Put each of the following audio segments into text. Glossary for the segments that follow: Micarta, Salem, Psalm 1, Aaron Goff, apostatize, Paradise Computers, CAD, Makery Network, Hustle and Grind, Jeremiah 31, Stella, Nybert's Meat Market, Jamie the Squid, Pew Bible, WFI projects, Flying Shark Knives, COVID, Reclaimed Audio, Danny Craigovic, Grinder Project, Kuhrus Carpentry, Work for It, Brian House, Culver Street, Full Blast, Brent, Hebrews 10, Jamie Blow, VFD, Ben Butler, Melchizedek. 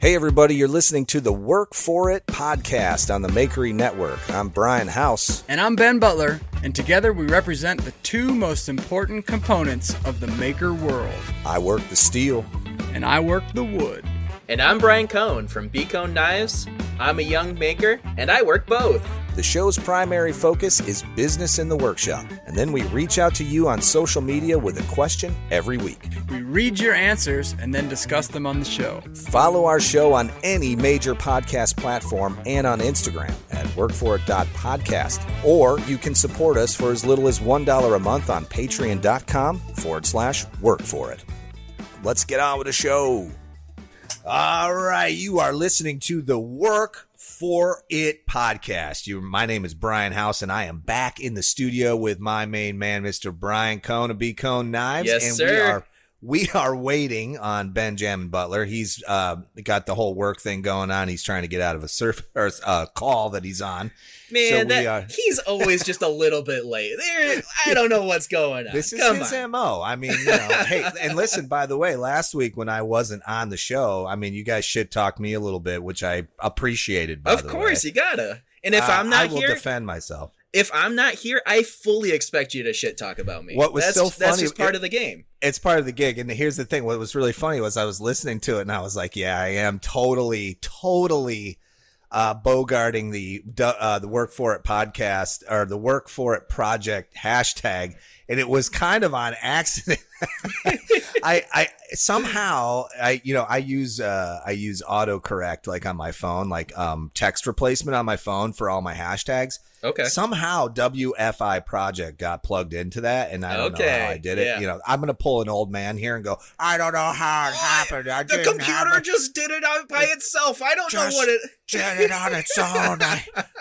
Hey everybody, you're listening to the Work for It podcast on the Makery Network. I'm Brian House. And I'm Ben Butler, and together we represent the two most important components of the maker world. I work the steel. And I work the wood. And I'm Brian Cone from Beacone Knives. I'm a young maker, and I work both. The show's primary focus is business in the workshop, and then we reach out to you on social media with a question every week. We read your answers and then discuss them on the show. Follow our show on any major podcast platform and on Instagram at workforit.podcast, or you can support us for as little as $1 a month on patreon.com/workforit. Let's get on with the show. All right, you are listening to the Work for It podcast. My name is Brian House, and I am back in the studio with my main man, Mr. Brian Cone of Beacone Knives. Yes, and sir. We are waiting on Benjamin Butler. He's got the whole work thing going on. He's trying to get out of a call that he's on. Man, he's always just a little bit late. I don't know what's going on. This is his MO. I mean, you know, hey, and listen, by the way, last week when I wasn't on the show, I mean, you guys shit talked me a little bit, which I appreciated. Of course, you gotta. And if I'm not here, I will defend myself. If I'm not here, I fully expect you to shit talk about me. That's so funny. That's just part of the game. It's part of the gig. And here's the thing. What was really funny was I was listening to it and I was like, yeah, I am totally bogarting the Work For It podcast or the Work For It project hashtag. And it was kind of on accident. I use autocorrect like on my phone, like text replacement on my phone for all my hashtags. Okay. Somehow WFI project got plugged into that, and I don't know how I did it. Yeah. You know, I'm gonna pull an old man here and go, I don't know how it happened. The computer just did it by itself. I don't know what it did it on its own.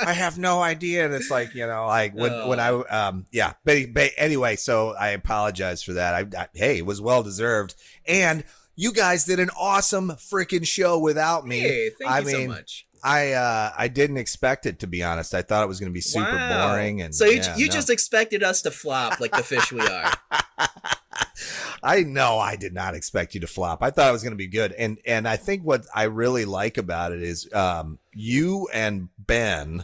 I have no idea. And it's like, you know, like when I yeah. But anyway, so I apologize for that. Hey, it was well deserved, and you guys did an awesome freaking show without me. Hey, thank you so much. I didn't expect it, to be honest. I thought it was going to be super boring. And so you just expected us to flop like the fish we are. I know I did not expect you to flop. I thought it was going to be good. And I think what I really like about it is you and Ben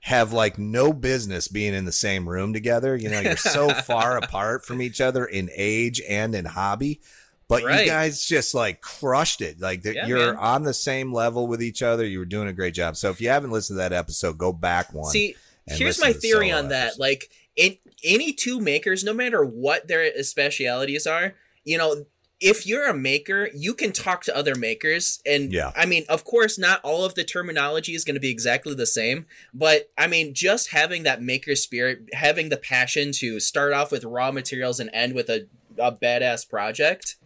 have like no business being in the same room together. You know, you're so far apart from each other in age and in hobby. But right. You guys just like crushed it. Like you're on the same level with each other. You were doing a great job. So if you haven't listened to that episode, go back one. See, here's my theory on that. Like in any two makers, no matter what their specialities are, you know, if you're a maker, you can talk to other makers. And yeah. I mean, of course, not all of the terminology is going to be exactly the same. But I mean, just having that maker spirit, having the passion to start off with raw materials and end with a badass project.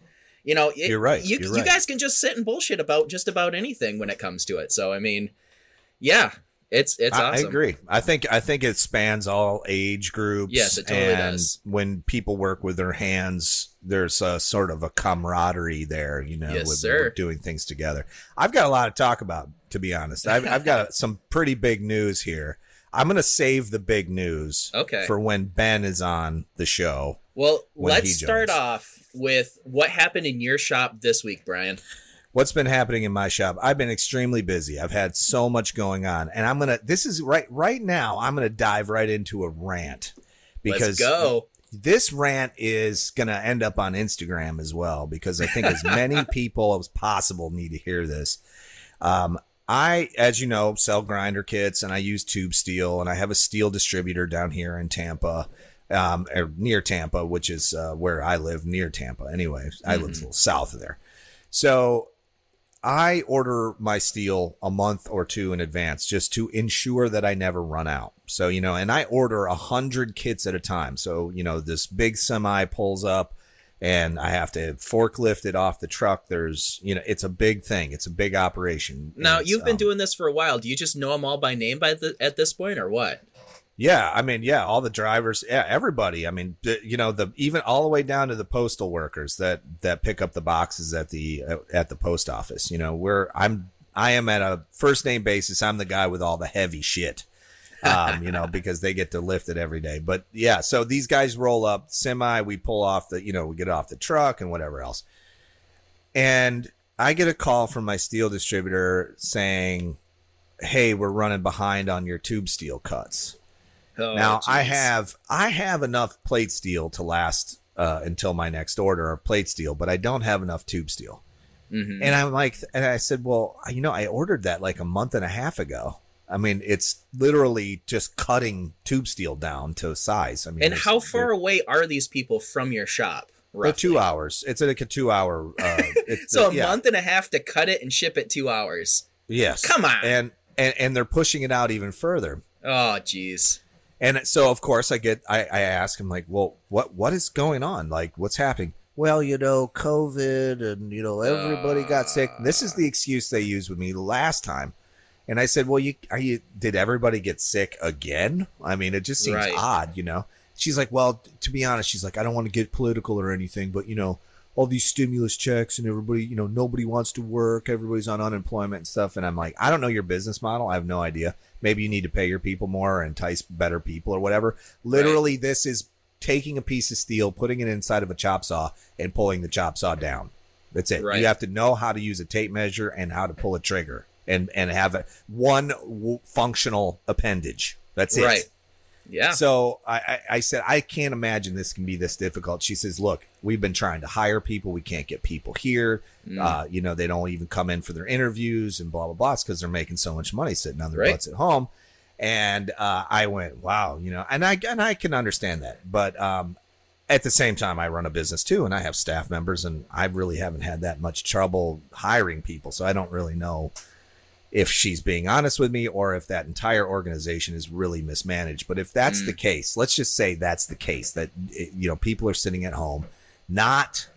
You know, you're right. You guys can just sit and bullshit about just about anything when it comes to it. So, I mean, yeah, it's awesome. I agree. I think it spans all age groups. Yes, it totally does. When people work with their hands, there's a sort of a camaraderie there, you know, with doing things together. I've got a lot to talk about, to be honest. I've got some pretty big news here. I'm going to save the big news for when Ben is on the show. Well, let's start off with what happened in your shop this week, Brian. What's been happening in my shop? I've been extremely busy. I've had so much going on, and I'm going to dive right into a rant, because let's go. This rant is going to end up on Instagram as well, because I think as many people as possible need to hear this. I, as you know, sell grinder kits, and I use tube steel, and I have a steel distributor down here in Tampa. Or near Tampa, which is where I live, near Tampa. Anyway, I live a little south of there. So I order my steel a month or two in advance just to ensure that I never run out. So, you know, and I order 100 kits at a time. So, you know, this big semi pulls up and I have to forklift it off the truck. There's, you know, it's a big thing. It's a big operation. Now, you've been doing this for a while. Do you just know them all by name at this point or what? Yeah, I mean, yeah, all the drivers, yeah, everybody. I mean, you know, even all the way down to the postal workers that pick up the boxes at the post office. You know, I am at a first name basis. I'm the guy with all the heavy shit, you know, because they get to lift it every day. But yeah, so these guys roll up semi. We pull off we get off the truck and whatever else. And I get a call from my steel distributor saying, "Hey, we're running behind on your tube steel cuts." Now, I have enough plate steel to last until my next order of plate steel, but I don't have enough tube steel. Mm-hmm. And I'm like, and I said, well, you know, I ordered that like a month and a half ago. I mean, it's literally just cutting tube steel down to size. I mean, and how far away are these people from your shop? Roughly? 2 hours. It's like a 2 hour. So a month and a half to cut it and ship it 2 hours. Yes. Come on. And they're pushing it out even further. Oh, geez. And so, of course, I ask him, like, well, what is going on? Like, what's happening? Well, you know, COVID and, you know, everybody got sick. This is the excuse they used with me the last time. And I said, well, did everybody get sick again? I mean, it just seems odd, you know. She's like, well, to be honest, she's like, I don't want to get political or anything, but, you know, all these stimulus checks and everybody, you know, nobody wants to work. Everybody's on unemployment and stuff. And I'm like, I don't know your business model. I have no idea. Maybe you need to pay your people more or entice better people or whatever. Literally, this is taking a piece of steel, putting it inside of a chop saw and pulling the chop saw down. That's it. Right. You have to know how to use a tape measure and how to pull a trigger and have one functional appendage. That's it. Right. Yeah. So I said, I can't imagine this can be this difficult. She says, look, we've been trying to hire people. We can't get people here. Mm. You know, they don't even come in for their interviews and blah, blah, blah. It's because they're making so much money sitting on their butts at home. And I went, wow, you know, and I can understand that. But at the same time, I run a business, too, and I have staff members, and I really haven't had that much trouble hiring people. So I don't really know if she's being honest with me or if that entire organization is really mismanaged. But if that's the case, let's just say that's the case, that, you know, people are sitting at home, not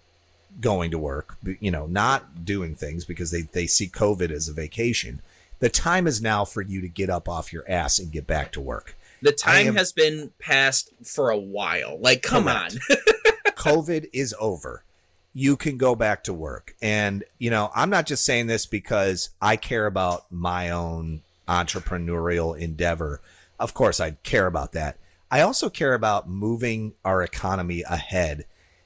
going to work, you know, not doing things because they see COVID as a vacation. The time is now for you to get up off your ass and get back to work. The time has been passed for a while. Like, come on. COVID is over. You can go back to work. And, you know, I'm not just saying this because I care about my own entrepreneurial endeavor. Of course, I care about that. I also care about moving our economy ahead.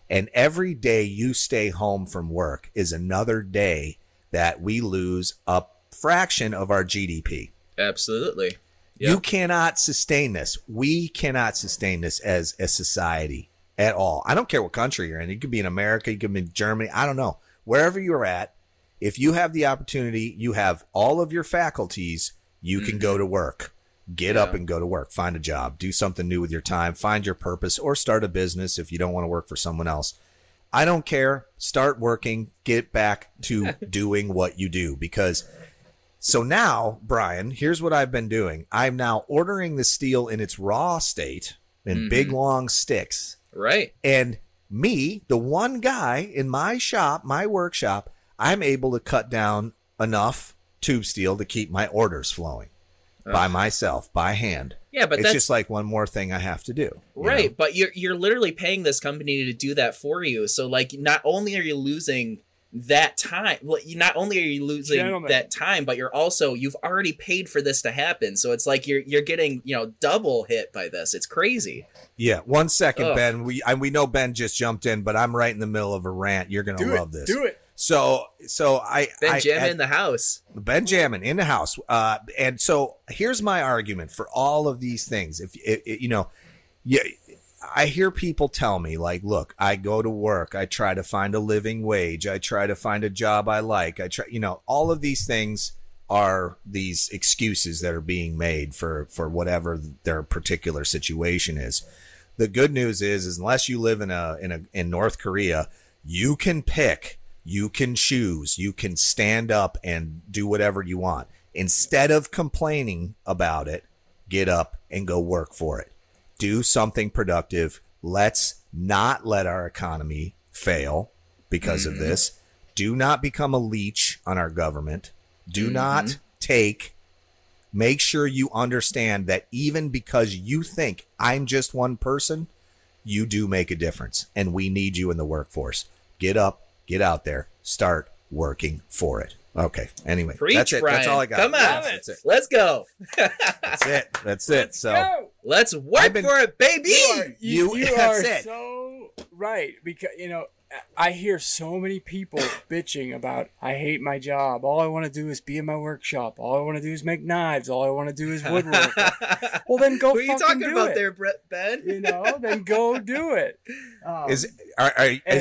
And every day you stay home from work is another day that we lose a fraction of our GDP. Absolutely. Yep. You cannot sustain this. We cannot sustain this as a society at all. I don't care what country you're in. You could be in America. You could be in Germany. I don't know. Wherever you're at, if you have the opportunity, you have all of your faculties, you can go to work. Get up and go to work. Find a job. Do something new with your time. Find your purpose or start a business if you don't want to work for someone else. I don't care. Start working. Get back to doing what you do. Because so now, Brian, here's what I've been doing. I'm now ordering the steel in its raw state in big, long sticks. Right. And me, the one guy in my shop, my workshop, I'm able to cut down enough tube steel to keep my orders flowing by myself, by hand. Yeah, but it's just like one more thing I have to do. Right. You know? But you're literally paying this company to do that for you. So, like, not only are you losing that time, that time, but you've already paid for this to happen. So it's like you're getting, you know, double hit by this. It's crazy. Yeah. 1 second, Ben, we know Ben just jumped in, but I'm right in the middle of a rant. You're going to love this. Do it. So Benjamin in the house, Benjamin in the house. And so here's my argument for all of these things. I hear people tell me, like, look, I go to work. I try to find a living wage. I try to find a job I like. All of these things are these excuses that are being made for whatever their particular situation is. The good news is unless you live in North Korea, you can pick You can choose. You can stand up and do whatever you want. Instead of complaining about it, get up and go work for it. Do something productive. Let's not let our economy fail because of this. Do not become a leech on our government. Do not take. Make sure you understand that even because you think I'm just one person, you do make a difference. And we need you in the workforce. Get up. Get out there. Start working for it. Okay. Anyway, preach, that's it. Brian. That's all I got. Come on. That's it. Let's go. That's it. That's it. So go. Let's work for it, baby. You are so right. Because, you know, I hear so many people bitching about, I hate my job. All I want to do is be in my workshop. All I want to do is make knives. All I want to do is woodwork. Well, then go fucking do it. What are you talking about there, Brett, Ben? You know, then go do it. Is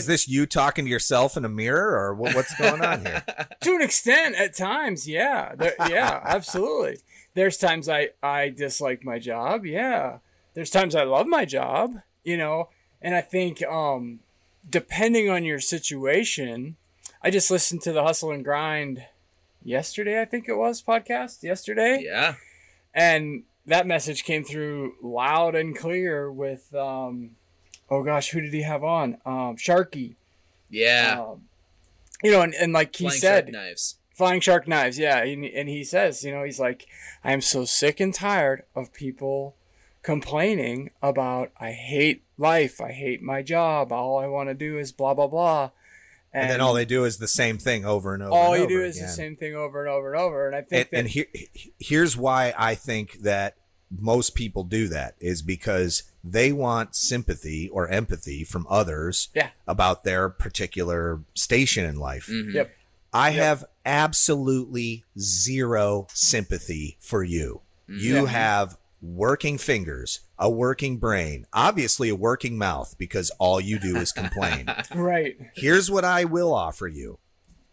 this you talking to yourself in a mirror, or what's going on here? To an extent, at times, yeah. Yeah, absolutely. There's times I dislike my job, yeah. There's times I love my job, you know, and I think... depending on your situation, I just listened to the Hustle and Grind yesterday, I think it was, podcast yesterday. Yeah. And that message came through loud and clear with, who did he have on? Sharky. Yeah. You know, and like he said, Flying Shark Knives. Yeah. And he says, you know, he's like, I am so sick and tired of people complaining about, I hate life, I hate my job, all I want to do is blah blah blah, and then all they do is the same thing over and over. All you do is the same thing over and over and over. And I think that, and here's why I think that most people do that, is because they want sympathy or empathy from others about their particular station in life. I have absolutely zero sympathy for you. You have working fingers, a working brain, obviously a working mouth, because all you do is complain. Right. Here's what I will offer you.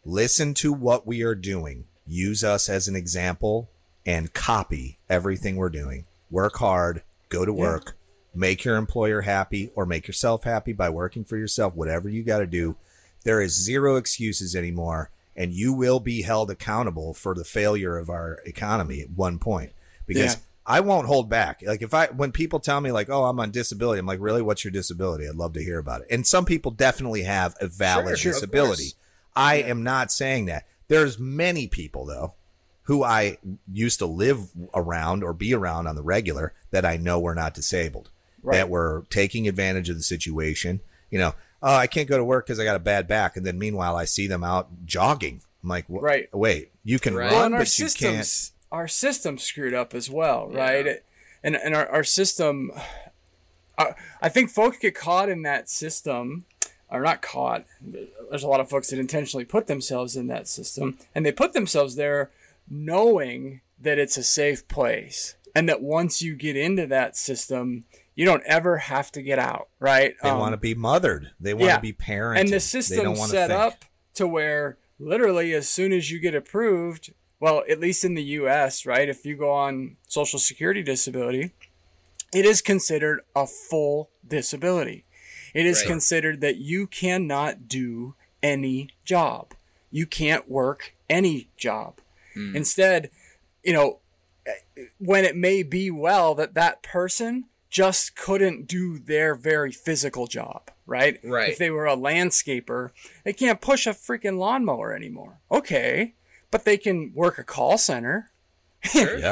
Listen to what we are doing. Use us as an example and copy everything we're doing. Work hard, go to work, make your employer happy or make yourself happy by working for yourself, whatever you got to do. There is zero excuses anymore, and you will be held accountable for the failure of our economy at one point, because I won't hold back. Like when people tell me like, oh, I'm on disability, I'm like, really? What's your disability? I'd love to hear about it. And some people definitely have a valid disability. I am not saying that. There's many people though, who I used to live around or be around on the regular that I know were not disabled, that were taking advantage of the situation. You know, oh, I can't go to work cause I got a bad back. And then meanwhile, I see them out jogging. I'm like, wait, you can run, but you can't. Our system screwed up as well, right? Yeah. And our system, I think folks get caught in that system, or not caught. There's a lot of folks that intentionally put themselves in that system, and they put themselves there knowing that it's a safe place, and that once you get into that system, you don't ever have to get out, right? They want to be mothered. They want to be parented. And the system's set up to where literally as soon as you get approved, well, at least in the U.S., right? If you go on Social Security disability, it is considered a full disability. It is considered that you cannot do any job. You can't work any job. Instead, you know, when it may be well that person just couldn't do their very physical job, right? Right. If they were a landscaper, they can't push a freaking lawnmower anymore. Okay. But they can work a call center,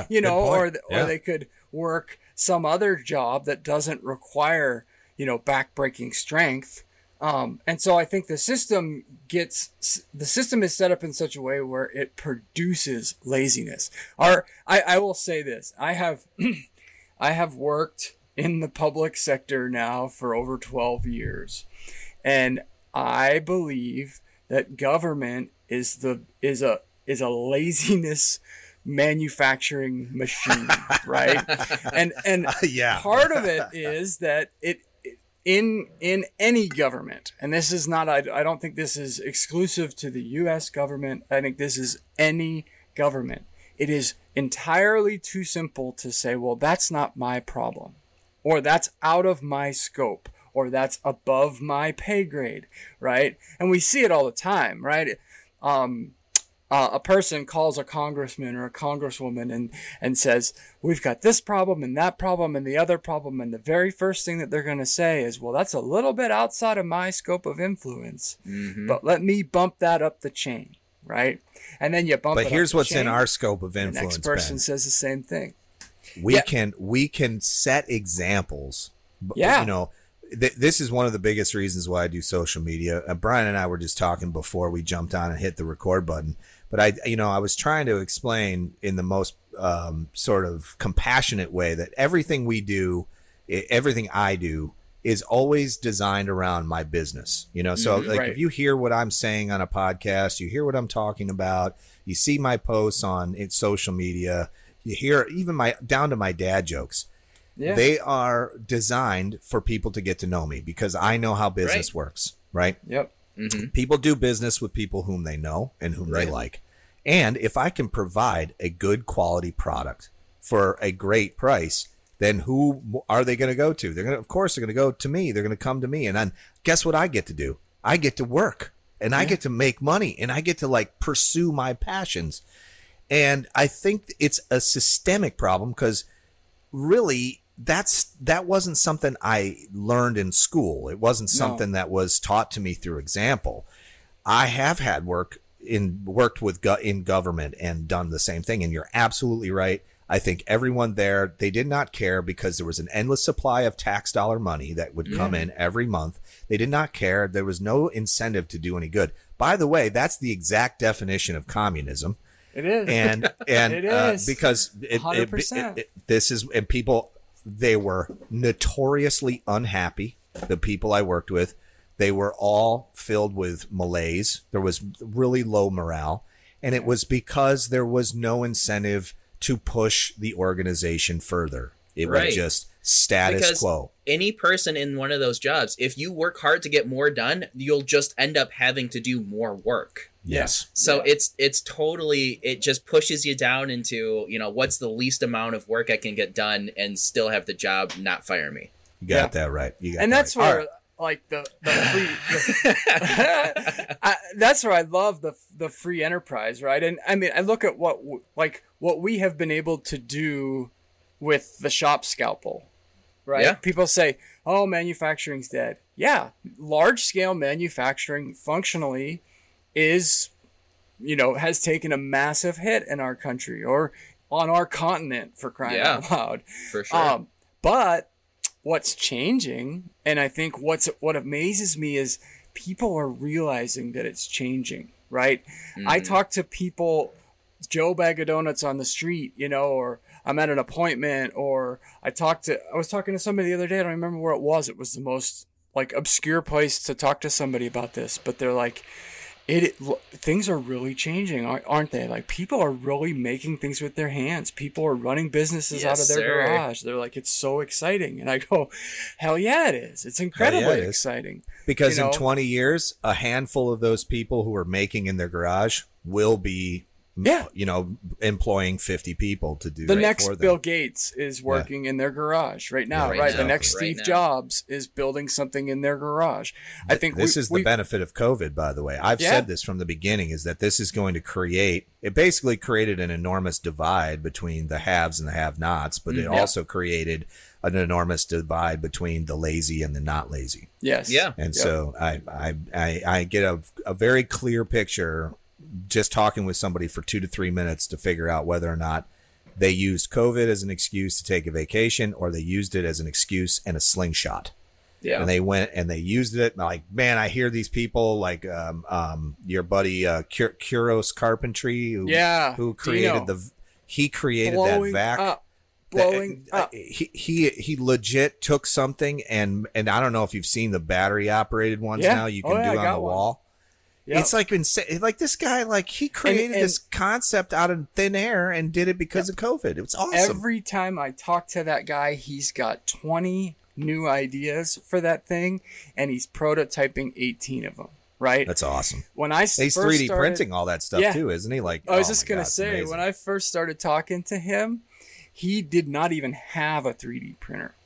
you know, or they could work some other job that doesn't require, you know, back-breaking strength. And so I think the system is set up in such a way where it produces laziness. I will say this. I have worked in the public sector now for over 12 years. And I believe that government is a laziness manufacturing machine, right? And part of it is that it in any government, and this is not, I don't think this is exclusive to the U.S. government. I think this is any government. It is entirely too simple to say, well, that's not my problem, or that's out of my scope, or that's above my pay grade, right? And we see it all the time, right? A person calls a congressman or a congresswoman and says, we've got this problem and that problem and the other problem. And the very first thing that they're going to say is, well, that's a little bit outside of my scope of influence, but let me bump that up the chain, right? And then you bump it up the chain. But here's what's in our scope of influence, the next person says the same thing. We can set examples. Yeah. You know, this is one of the biggest reasons why I do social media. Brian and I were just talking before we jumped on and hit the record button. But I was trying to explain in the most sort of compassionate way that everything we do, everything I do, is always designed around my business. You know, so if you hear what I'm saying on a podcast, you hear what I'm talking about, you see my posts on social media, you hear even down to my dad jokes. Yeah. They are designed for people to get to know me because I know how business works, right? Yep. Mm-hmm. People do business with people whom they know and whom they like. And if I can provide a good quality product for a great price, then who are they going to go to? They're going to go to me. They're going to come to me. And then guess what I get to do? I get to work and I get to make money and I get to like pursue my passions. And I think it's a systemic problem because really that wasn't something I learned in school. It wasn't something that was taught to me through example. I have had worked in government and done the same thing. And you're absolutely right. I think everyone there, they did not care because there was an endless supply of tax dollar money that would come in every month. They did not care. There was no incentive to do any good. By the way, that's the exact definition of communism. It is. And it is. Because and people, they were notoriously unhappy. The people I worked with, they were all filled with malaise. There was really low morale. And it was because there was no incentive to push the organization further. It was just status quo. Any person in one of those jobs, if you work hard to get more done, you'll just end up having to do more work. Yes. So it's totally, it just pushes you down into, you know, what's the least amount of work I can get done and still have the job not fire me. You got that right. That's right. Where like the free, that's where I love the free enterprise. Right. And I mean, I look at what we have been able to do with the Shop Scalpel. Right. Yeah. People say, oh, manufacturing's dead. Yeah. Large scale manufacturing functionally is, you know, has taken a massive hit in our country or on our continent, for crying out loud. For sure. But what's changing, and I think what amazes me is people are realizing that it's changing, right? Mm-hmm. I talk to people, Joe Bag of Donuts on the street, you know, or I'm at an appointment, or I was talking to somebody the other day. I don't remember where it was. It was the most like obscure place to talk to somebody about this, but they're like, things are really changing, aren't they? Like people are really making things with their hands. People are running businesses out of their garage. They're like, it's so exciting. And I go, hell yeah, it is. It's incredibly exciting. Because in 20 years, a handful of those people who are making in their garage will be, you know, employing 50 people to do the next for them. Bill Gates is working in their garage right now, right? The next Steve Jobs is building something in their garage. I think this is the benefit of COVID, by the way. I've said this from the beginning, is that this is going to created an enormous divide between the haves and the have-nots, but it also created an enormous divide between the lazy and the not lazy. Yes. Yeah. And so I get a very clear picture just talking with somebody for 2 to 3 minutes to figure out whether or not they used COVID as an excuse to take a vacation or they used it as an excuse and a slingshot. Yeah. And they went and they used it. And like, man, I hear these people like your buddy Kuhrus Carpentry, who created Dino. He created blowing that vac. Blowing up. He legit took something and I don't know if you've seen the battery operated ones now you can do on the wall. Yep. It's like insane. Like this guy, like he created this concept out of thin air and did it because of COVID. It was awesome. Every time I talk to that guy, he's got 20 new ideas for that thing, and he's prototyping 18 of them. Right? That's awesome. When he's 3D printing all that stuff too, isn't he? Like I was just gonna say, when I first started talking to him, he did not even have a 3D printer.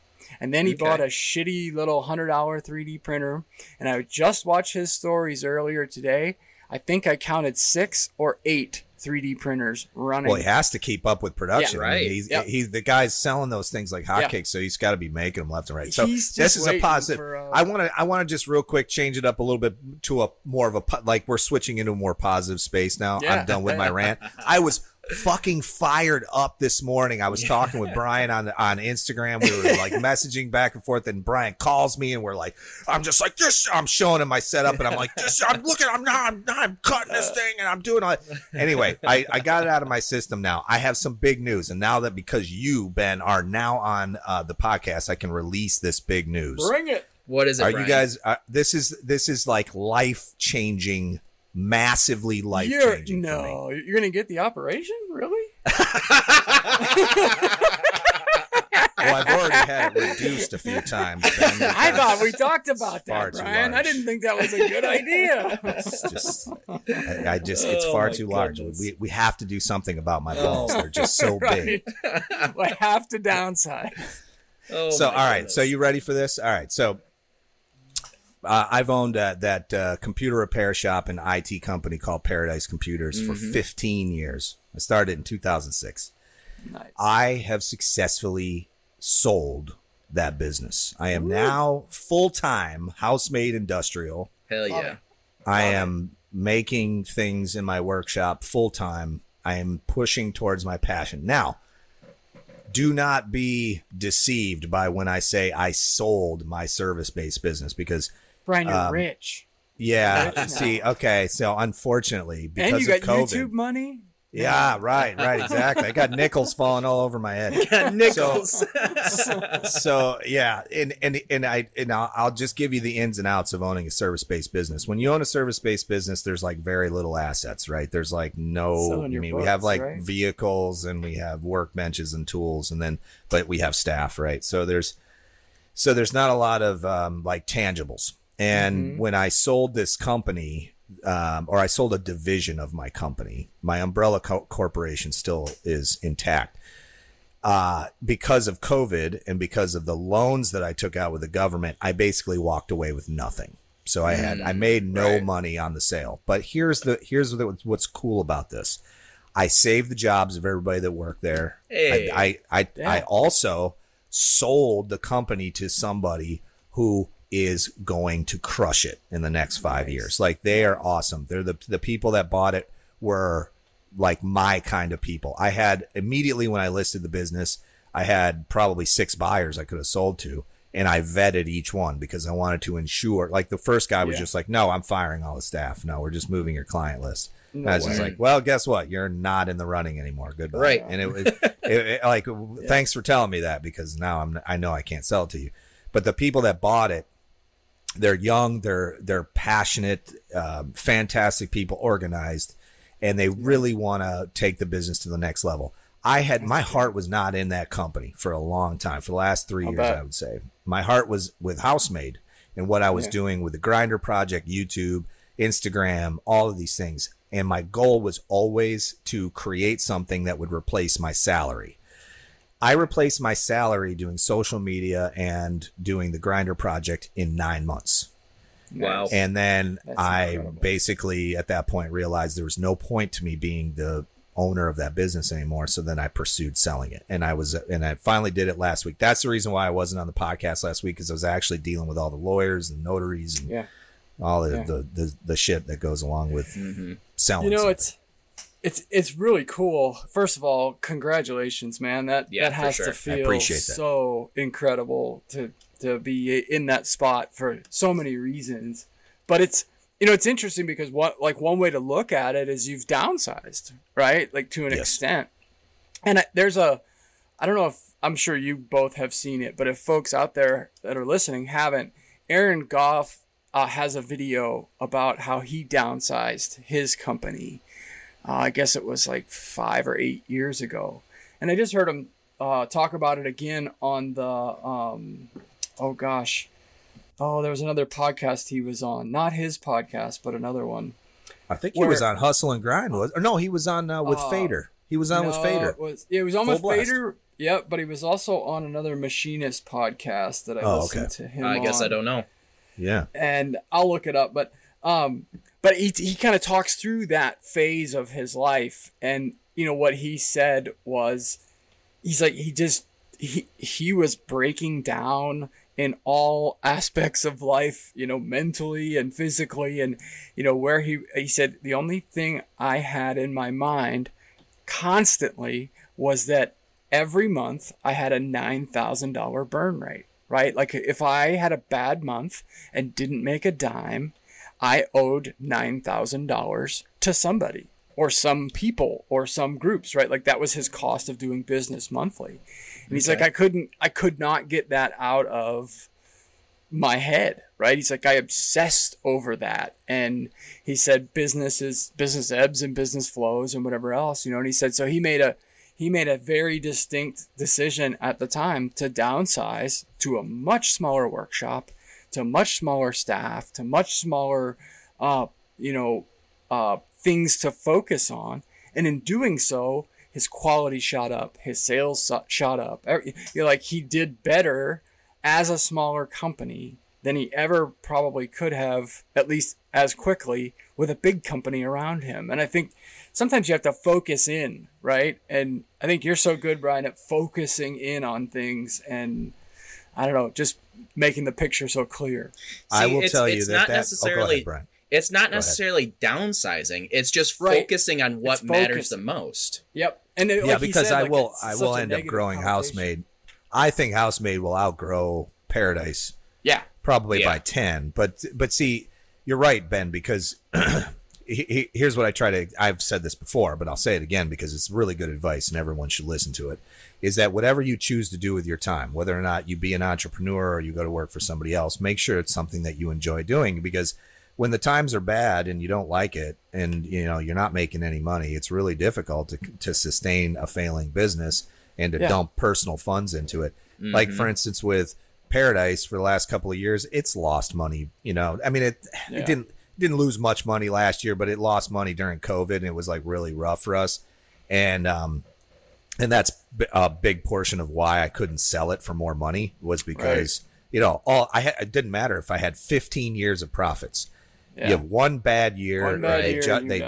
And then he bought a shitty little $100 3D printer. And I just watched his stories earlier today. I think I counted 6 or 8 3D printers running. Well, he has to keep up with production. Yeah, right. I mean, he's the guy's selling those things like hotcakes, so he's got to be making them left and right. So this is a positive. I want to just real quick change it up a little bit to a more of a like we're switching into a more positive space now. Yeah. I'm done with my rant. I was fucking fired up this morning. I was talking with Brian on Instagram. We were like messaging back and forth, and Brian calls me, and we're like, I'm just like this. I'm showing him my setup, and I'm like, this. I'm looking. I'm cutting this thing, and I'm doing all. Anyway, I got it out of my system now. I have some big news, and now that because you, Ben, are now on the podcast, I can release this big news. Bring it. What is it? Are Brian? You guys? This is like life changing. Massively life changing. No, for me. You're gonna get the operation, really? Well, I've already had it reduced a few times. I thought we talked about that, Brian. I didn't think that was a good idea. It's far too large. We have to do something about my balls. They're just so big. We have to downsize. So you ready for this? All right, so. I've owned that computer repair shop and IT company called Paradise Computers for 15 years. I started in 2006. Nice. I have successfully sold that business. I am now full-time Housemade industrial. Hell yeah. I am making things in my workshop full-time. I am pushing towards my passion. Now, do not be deceived by when I say I sold my service-based business because... Brian, you're rich. Yeah. Rich see, okay. So unfortunately, because of COVID. And you got YouTube money? Yeah, right, exactly. I got nickels falling all over my head. You got nickels. So yeah, and I'll just give you the ins and outs of owning a service-based business. When you own a service-based business, there's like very little assets, right? There's like no. I mean, books, we have like vehicles and we have workbenches and tools, and then but we have staff, right? So there's not a lot of like tangibles. And when I sold this company. Or I sold a division of my company. My umbrella corporation still is intact. Because of COVID and because of the loans that I took out with the government, I basically walked away with nothing. So I made no money on the sale. But here's what's cool about this. I saved the jobs of everybody that worked there. Hey. I also sold the company to somebody who is going to crush it in the next 5 years. Like they are awesome. They're the people that bought it were like my kind of people. I had immediately when I listed the business, I had probably 6 buyers I could have sold to. And I vetted each one because I wanted to ensure like the first guy was just like, no, I'm firing all the staff. No, we're just moving your client list. No I was just like, well, guess what? You're not in the running anymore. Goodbye. Right. And it was thanks for telling me that because now I know I can't sell it to you, but the people that bought it, they're young, they're passionate, fantastic people, organized, and they really want to take the business to the next level. My heart was not in that company for a long time, for the last 3 years, I would say. My heart was with Housemade and what I was doing with the Grinder Project, YouTube, Instagram, all of these things. And my goal was always to create something that would replace my salary. I replaced my salary doing social media and doing the Grinder Project in 9 months. Wow. And then I basically at that point realized there was no point to me being the owner of that business anymore. So then I pursued selling it and I finally did it last week. That's the reason why I wasn't on the podcast last week because I was actually dealing with all the lawyers and notaries and all the shit that goes along with selling. You know, It's really cool. First of all, congratulations, man. That has to feel so incredible to be in that spot for so many reasons. But it's it's interesting because one way to look at it is you've downsized, right? Like to an extent. And I don't know if I'm sure you both have seen it, but if folks out there that are listening haven't, Aaron Goff has a video about how he downsized his company. I guess it was like 5 or 8 years ago. And I just heard him talk about it again on the, there was another podcast he was on. Not his podcast, but another one. I think he was on Hustle and Grind. He was on with Fader. He was on with Fader. It was almost Fader. Yep, but he was also on another machinist podcast that I listened to him on. I guess I don't know. Yeah. And I'll look it up, but he kind of talks through that phase of his life, and you know what he said was he's like he was breaking down in all aspects of life, you know, mentally and physically, and you know where he said the only thing I had in my mind constantly was that every month I had a $9,000 burn rate, right? Like if I had a bad month and didn't make a dime, I owed $9,000 to somebody or some people or some groups, right? Like that was his cost of doing business monthly. And he's like, I could not get that out of my head, right? He's like, I obsessed over that. And he said, business ebbs and business flows and whatever else, you know? And he said, so he made a very distinct decision at the time to downsize to a much smaller workshop, to much smaller staff, to much smaller, things to focus on. And in doing so, his quality shot up, his sales shot up. He did better as a smaller company than he ever probably could have, at least as quickly, with a big company around him. And I think sometimes you have to focus in, right? And I think you're so good, Brian, at focusing in on things, and I don't know, just making the picture so clear. I will tell you that it's not necessarily downsizing. It's just focusing on what matters the most. Yep. And because I will end up growing Housemade. I think Housemade will outgrow Paradise. Yeah. Probably by 10, but see, you're right, Ben, because here's what I've said this before, but I'll say it again because it's really good advice and everyone should listen to it, is that whatever you choose to do with your time, whether or not you be an entrepreneur or you go to work for somebody else, make sure it's something that you enjoy doing, because when the times are bad and you don't like it and you know you're not making any money, it's really difficult to sustain a failing business and to dump personal funds into it. Mm-hmm. Like, for instance, with Paradise, for the last couple of years, it's lost money. You know, I mean, it didn't lose much money last year, but it lost money during COVID, and it was like really rough for us. And that's a big portion of why I couldn't sell it for more money, was because it didn't matter if I had 15 years of profits. Yeah. You have one bad year, they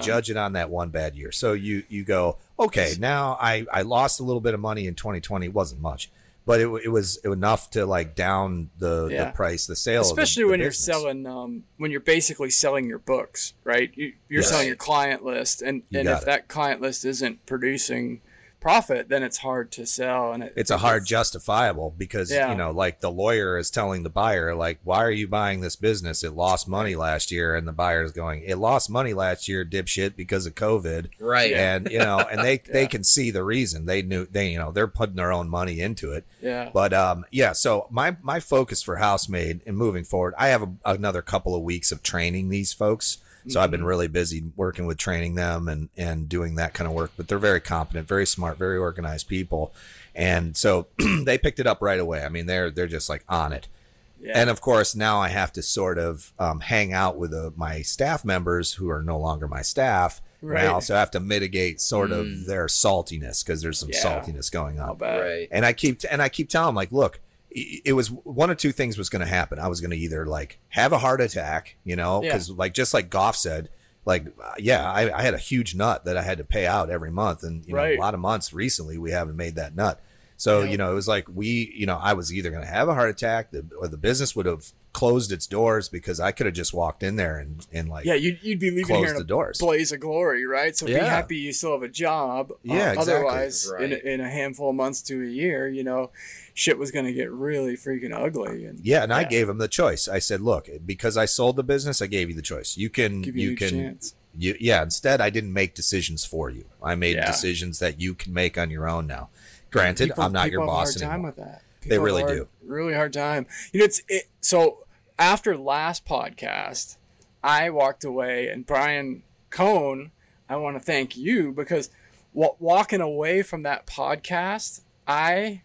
judge it on that one bad year. So you go, okay, now I lost a little bit of money in 2020. It wasn't much. But it was enough to like down the price, the sale. Especially when you're selling, when you're basically selling your books, right? You're selling your client list, and if that client list isn't producing profit, then it's hard to sell, and it's justifiable, because you know, like the lawyer is telling the buyer, like, why are you buying this business? It lost money last year, and the buyer is going, it lost money last year, dipshit, because of COVID, right? And you know, and they can see the reason. They knew, they, you know, they're putting their own money into it. Yeah. But so my focus for Housemade and moving forward, I have another couple of weeks of training these folks. So I've been really busy working with training them and doing that kind of work. But they're very competent, very smart, very organized people. And so they picked it up right away. I mean, they're just like on it. Yeah. And, of course, now I have to sort of hang out with my staff members who are no longer my staff. Right. And I also have to mitigate sort of their saltiness, because there's some saltiness going on. Right. And I keep telling them, like, look, it was one of two things was going to happen. I was going to either like have a heart attack, you know, because like just like Goff said, like, I had a huge nut that I had to pay out every month. And you know, a lot of months recently, we haven't made that nut. So, you know, it was like I was either going to have a heart attack or the business would have closed its doors, because I could have just walked in there and like, you'd be leaving here in a blaze of glory. Right. So be happy you still have a job. Yeah, exactly. Otherwise, in a handful of months to a year, you know, shit was going to get really freaking ugly. And I gave him the choice. I said, look, because I sold the business, I gave you the choice. Instead, I didn't make decisions for you. I made decisions that you can make on your own now. Granted, I'm not your boss anymore. People have a hard time with that. They really do. Really hard time. You know, so after last podcast, I walked away, and Brian Cone, I want to thank you, because walking away from that podcast, I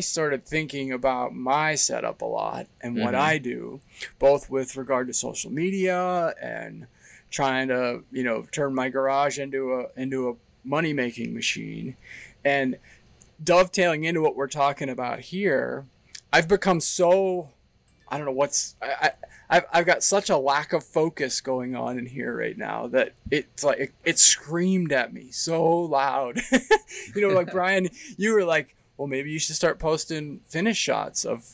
started thinking about my setup a lot and what I do, both with regard to social media and trying to, you know, turn my garage into a money making machine. And dovetailing into what we're talking about here, I've become so, I don't know what's, I've got such a lack of focus going on in here right now that it's like, it screamed at me so loud. You know, like, Brian, you were like, well, maybe you should start posting finish shots of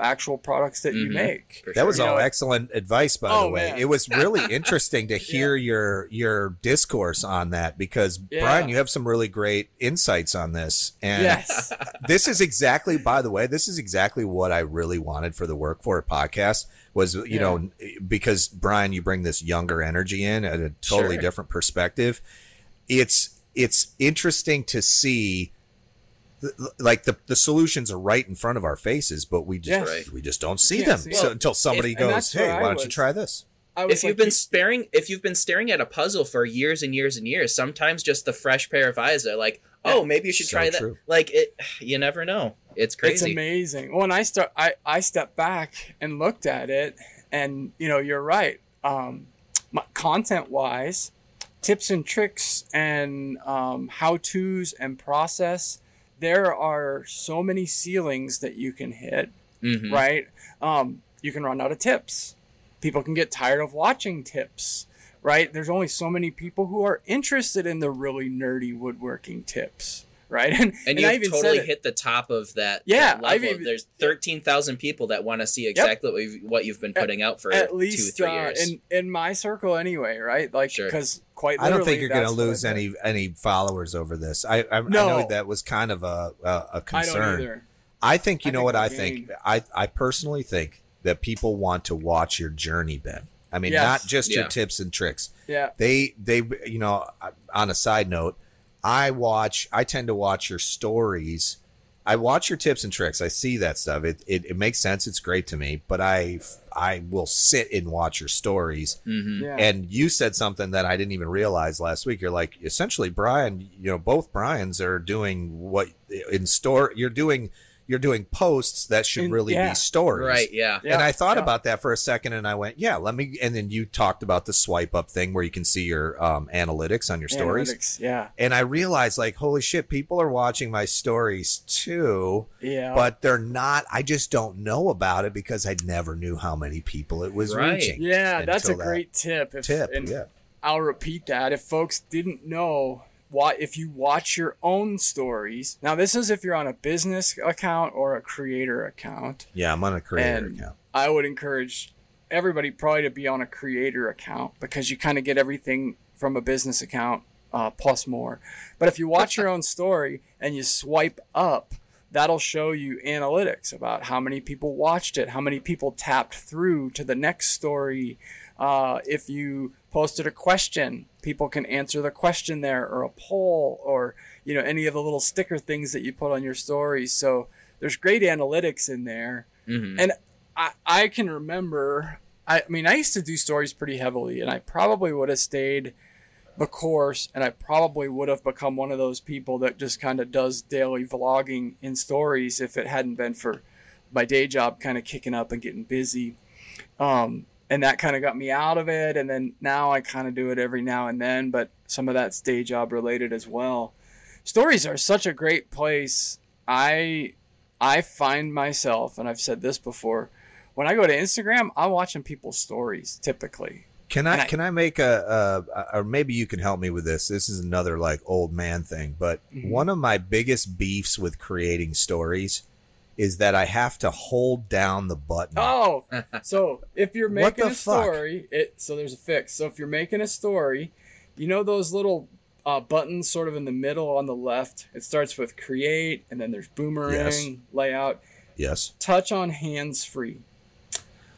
actual products that you make. That was all excellent advice, by the way. Man. It was really interesting to hear your discourse on that, because, Brian, you have some really great insights on this. And this is exactly, by the way, this is exactly what I really wanted for the Work For It podcast was, you know, because, Brian, you bring this younger energy in at a totally different perspective. It's interesting to see. Like the solutions are right in front of our faces, but we just don't see them until somebody goes, "Hey, why don't you try this?" If you've been staring at a puzzle for years and years and years, sometimes just the fresh pair of eyes are like, "Oh, maybe you should try that." Like you never know. It's crazy. It's amazing. Well, and I stepped back and looked at it, and you know, you're right. Content wise, tips and tricks, and how tos and process. There are so many ceilings that you can hit, right? You can run out of tips. People can get tired of watching tips, right? There's only so many people who are interested in the really nerdy woodworking tips, right? And you've totally hit the top of that, that level. There's 13,000 people that want to see exactly what you've been putting out for at least 2-3 years. In my circle anyway, right? Like, because quite literally, I don't think you're going to lose any followers over this. No. I know that was kind of a concern. I don't either. I think, you know what I think? I personally think that people want to watch your journey, Ben. I mean, not just your tips and tricks. Yeah. They, you know, on a side note, I tend to watch your stories. I watch your tips and tricks. I see that stuff. It makes sense. It's great to me, but I will sit and watch your stories. And you said something that I didn't even realize last week. You're like, essentially, Brian, you know, both Brians are doing what in store you're doing posts that should really be stories. Right. Yeah. And I thought about that for a second and I went, and then you talked about the swipe up thing where you can see your analytics on your stories. Yeah. And I realized, like, holy shit, people are watching my stories too. Yeah. But they're not, I just don't know about it because I never knew how many people it was reaching. Yeah. That's a great tip. I'll repeat that. If folks didn't know, if you watch your own stories, now this is if you're on a business account or a creator account. Yeah, I'm on a creator account. I would encourage everybody probably to be on a creator account because you kind of get everything from a business account plus more. But if you watch your own story and you swipe up, that'll show you analytics about how many people watched it, how many people tapped through to the next story. If you posted a question, people can answer the question there, or a poll, or, you know, any of the little sticker things that you put on your stories. So there's great analytics in there. And I can remember, I mean, I used to do stories pretty heavily, and I probably would have stayed the course, and I probably would have become one of those people that just kind of does daily vlogging in stories if it hadn't been for my day job kind of kicking up and getting busy. And that kind of got me out of it. And then now I kind of do it every now and then, but some of that's day job related as well. Stories are such a great place. I find myself, and I've said this before, when I go to Instagram, I'm watching people's stories typically. Can I make or maybe you can help me with this. This is another like old man thing, but one of my biggest beefs with creating stories is that I have to hold down the button. Oh, so if you're making a story, so there's a fix. So if you're making a story, you know those little buttons sort of in the middle on the left? It starts with create, and then there's boomerang, layout. Yes. Touch on hands-free.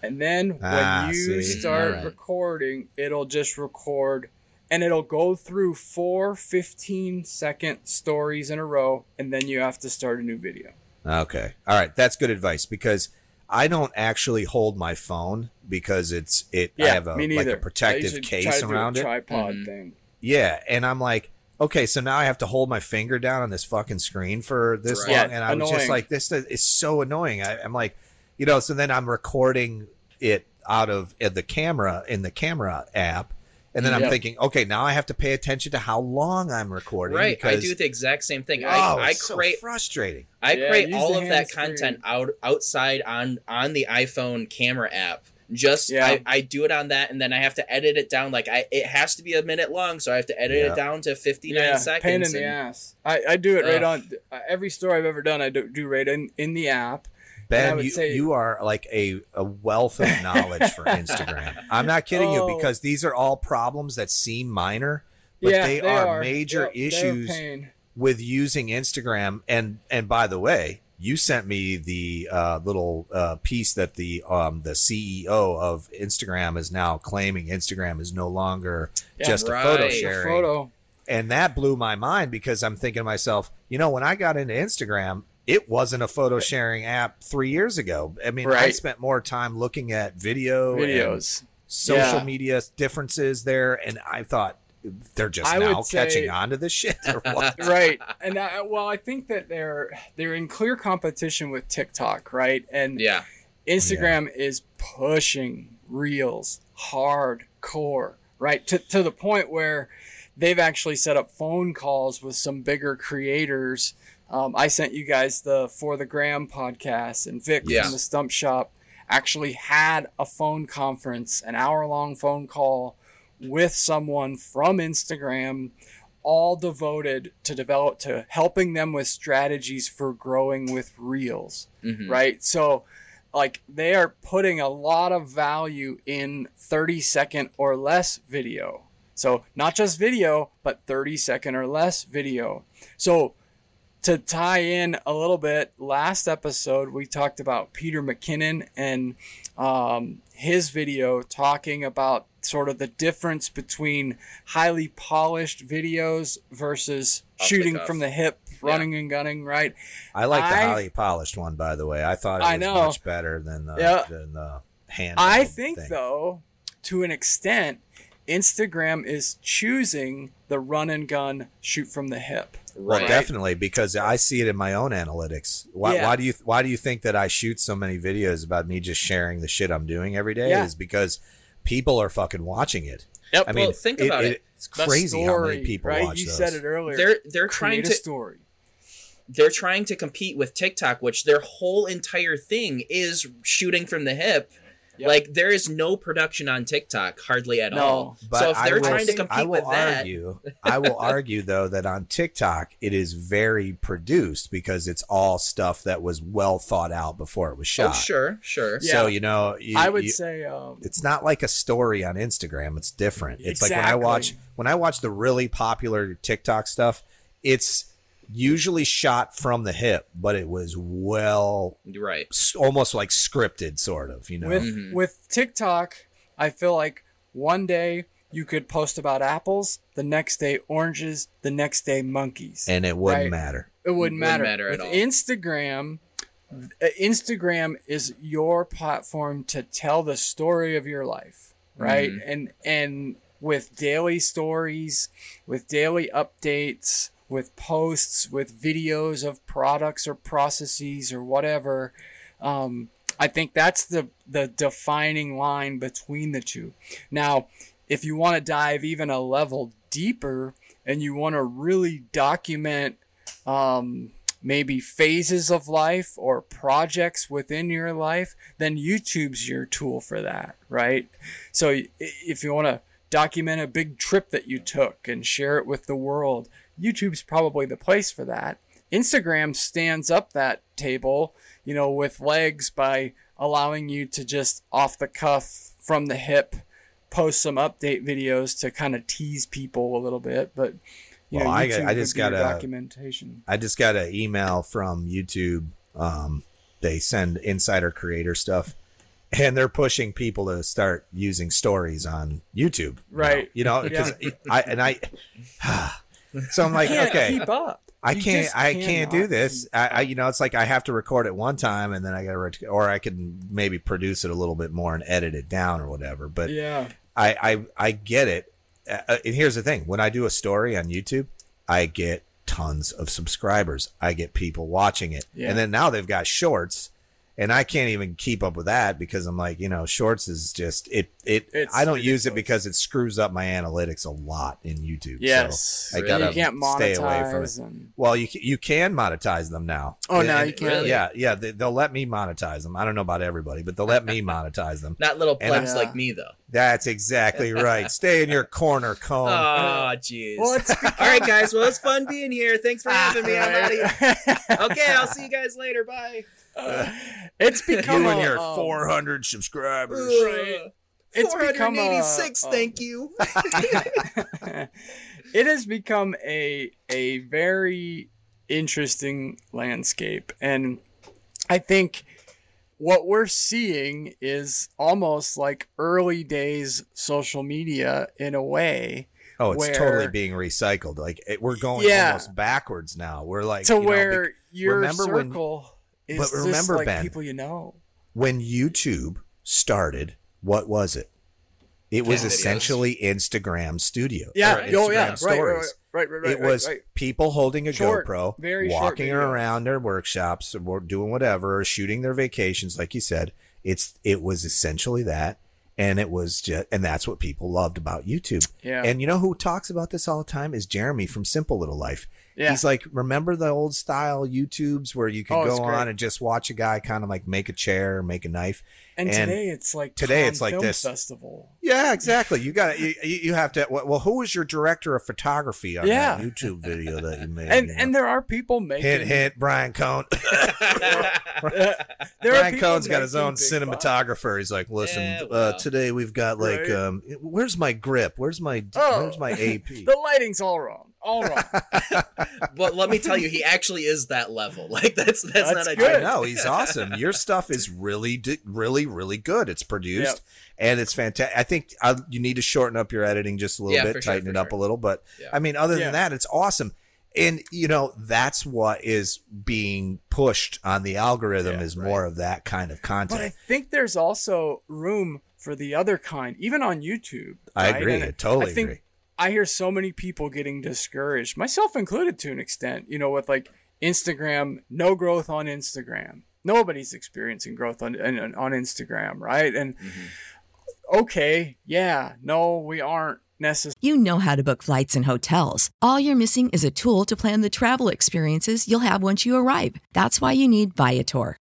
And then when you start recording, it'll just record, and it'll go through 4 15-second stories in a row, and then you have to start a new video. Okay. All right. That's good advice because I don't actually hold my phone because I have a protective case around it. Tripod thing. Yeah. And I'm like, okay, so now I have to hold my finger down on this fucking screen for this long. And I was just like, this is so annoying. I'm like, you know, so then I'm recording it out of the camera in the camera app. And then I'm thinking, okay, now I have to pay attention to how long I'm recording. Right. Because, I do the exact same thing. It's so frustrating. I create all of that content outside on the iPhone camera app. I do it on that, and then I have to edit it down. Like it has to be a minute long, so I have to edit it down to 59 seconds. Pain in the ass. I do it right on every store I've ever done. I do right in the app. Ben, you are like a wealth of knowledge for Instagram. I'm not kidding you, because these are all problems that seem minor, but they are major issues with using Instagram. And by the way, you sent me the little piece that the CEO of Instagram is now claiming Instagram is no longer just a photo sharing. And that blew my mind, because I'm thinking to myself, when I got into Instagram, it wasn't a photo sharing app 3 years ago. I mean, I spent more time looking at videos, social media differences there. And I thought, they're just catching on to this shit. Right. And I think that they're in clear competition with TikTok, right? And Instagram is pushing reels hardcore, right? To the point where they've actually set up phone calls with some bigger creators. I sent you guys the For the Gram podcast, and Vic from the Stump Shop actually had a phone conference, an hour-long phone call with someone from Instagram, all devoted to helping them with strategies for growing with reels, right? So like they are putting a lot of value in 30-second or less video. So not just video, but 30-second or less video. So to tie in a little bit, last episode we talked about Peter McKinnon and his video talking about sort of the difference between highly polished videos versus shooting from the hip, running and gunning, right? I like the highly polished one, by the way. I thought it was much better than the hand. I think, though, to an extent, Instagram is choosing the run and gun, shoot from the hip. Well, definitely, because I see it in my own analytics. Why do you think that I shoot so many videos about me just sharing the shit I'm doing every day? Is because people are fucking watching it. Yep. I mean, think about it. It's crazy how many people watch those. You said it earlier. They're trying to create a story. They're trying to compete with TikTok, which their whole entire thing is shooting from the hip. Yep. Like there is no production on TikTok hardly at all. But so if they're trying to compete with that, I will argue though that on TikTok it is very produced, because it's all stuff that was well thought out before it was shot. Oh, sure. So I would say it's not like a story on Instagram. It's different. It's like when I watch the really popular TikTok stuff, it's usually shot from the hip, but it was almost like scripted, sort of, With TikTok, I feel like one day you could post about apples, the next day oranges, the next day monkeys, and it wouldn't matter. It wouldn't matter at all. Instagram is your platform to tell the story of your life, right? Mm-hmm. And with daily stories, with daily updates, with posts, with videos of products or processes or whatever. I think that's the defining line between the two. Now, if you want to dive even a level deeper and you want to really document maybe phases of life or projects within your life, then YouTube's your tool for that, right? So if you want to document a big trip that you took and share it with the world, YouTube's probably the place for that. Instagram stands up that table, with legs by allowing you to just off the cuff from the hip post some update videos to kind of tease people a little bit. But YouTube would be your documentation. I just got an email from YouTube. They send insider creator stuff, and they're pushing people to start using stories on YouTube. Right. So I'm like, okay, keep up. I can't do this. It's like I have to record it one time, and then I got to, or I can maybe produce it a little bit more and edit it down or whatever. But I get it. And here's the thing: when I do a story on YouTube, I get tons of subscribers. I get people watching it, and then now they've got shorts. And I can't even keep up with that because I'm like, you know, shorts is just it's I don't ridiculous. Use it because it screws up my analytics a lot in YouTube. Yes, so I gotta stay away from it. Well, you can monetize them now. Oh, now you can. Really? Yeah, they'll let me monetize them. I don't know about everybody, but they'll let me monetize them. Not little plebs like me though. That's exactly right. Stay in your corner, Cone. Oh, jeez. Well, all right, guys. Well, it's fun being here. Thanks for having me. I'm out of here. Okay, I'll see you guys later. Bye. It's become you and your 400 subscribers. It's 486. Thank you. It has become a very interesting landscape, and I think what we're seeing is almost like early days social media in a way. Oh, it's totally being recycled. Like we're going almost backwards now. We're like to where your circle. But remember, like, Ben, people you know. When YouTube started, what was it? It was essentially Instagram Studio. Yeah. Oh, yeah. Stories. Right. It was people holding a GoPro, walking around their workshops or doing whatever, shooting their vacations, like you said. It was essentially that. And it was just, and that's what people loved about YouTube. Yeah. And you know who talks about this all the time is Jeremy from Simple Little Life. Yeah. He's like, remember the old style YouTubes where you could go on and just watch a guy kind of like make a chair, make a knife. And today it's like this festival. Yeah, exactly. You have to. Well, who was your director of photography on that YouTube video that you made? And you know? And there are people making hit Brian Cone. Brian Cone's got his own cinematographer. He's like, listen, today we've got like, where's my grip? Where's my AP? The lighting's all wrong. But let me tell you, he actually is that level. Like that's not a joke. No, he's awesome. Your stuff is really good. It's produced and it's fantastic. I think you need to shorten up your editing just a little bit, tighten it up a little. But I mean, other than that, it's awesome. And you know, that's what is being pushed on the algorithm is more of that kind of content. But I think there's also room for the other kind, even on YouTube. Right? I agree. And I totally agree. I hear so many people getting discouraged, myself included to an extent, you know, with like Instagram, no growth on Instagram. Nobody's experiencing growth on Instagram, right? And we aren't necessarily. You know how to book flights and hotels. All you're missing is a tool to plan the travel experiences you'll have once you arrive. That's why you need Viator.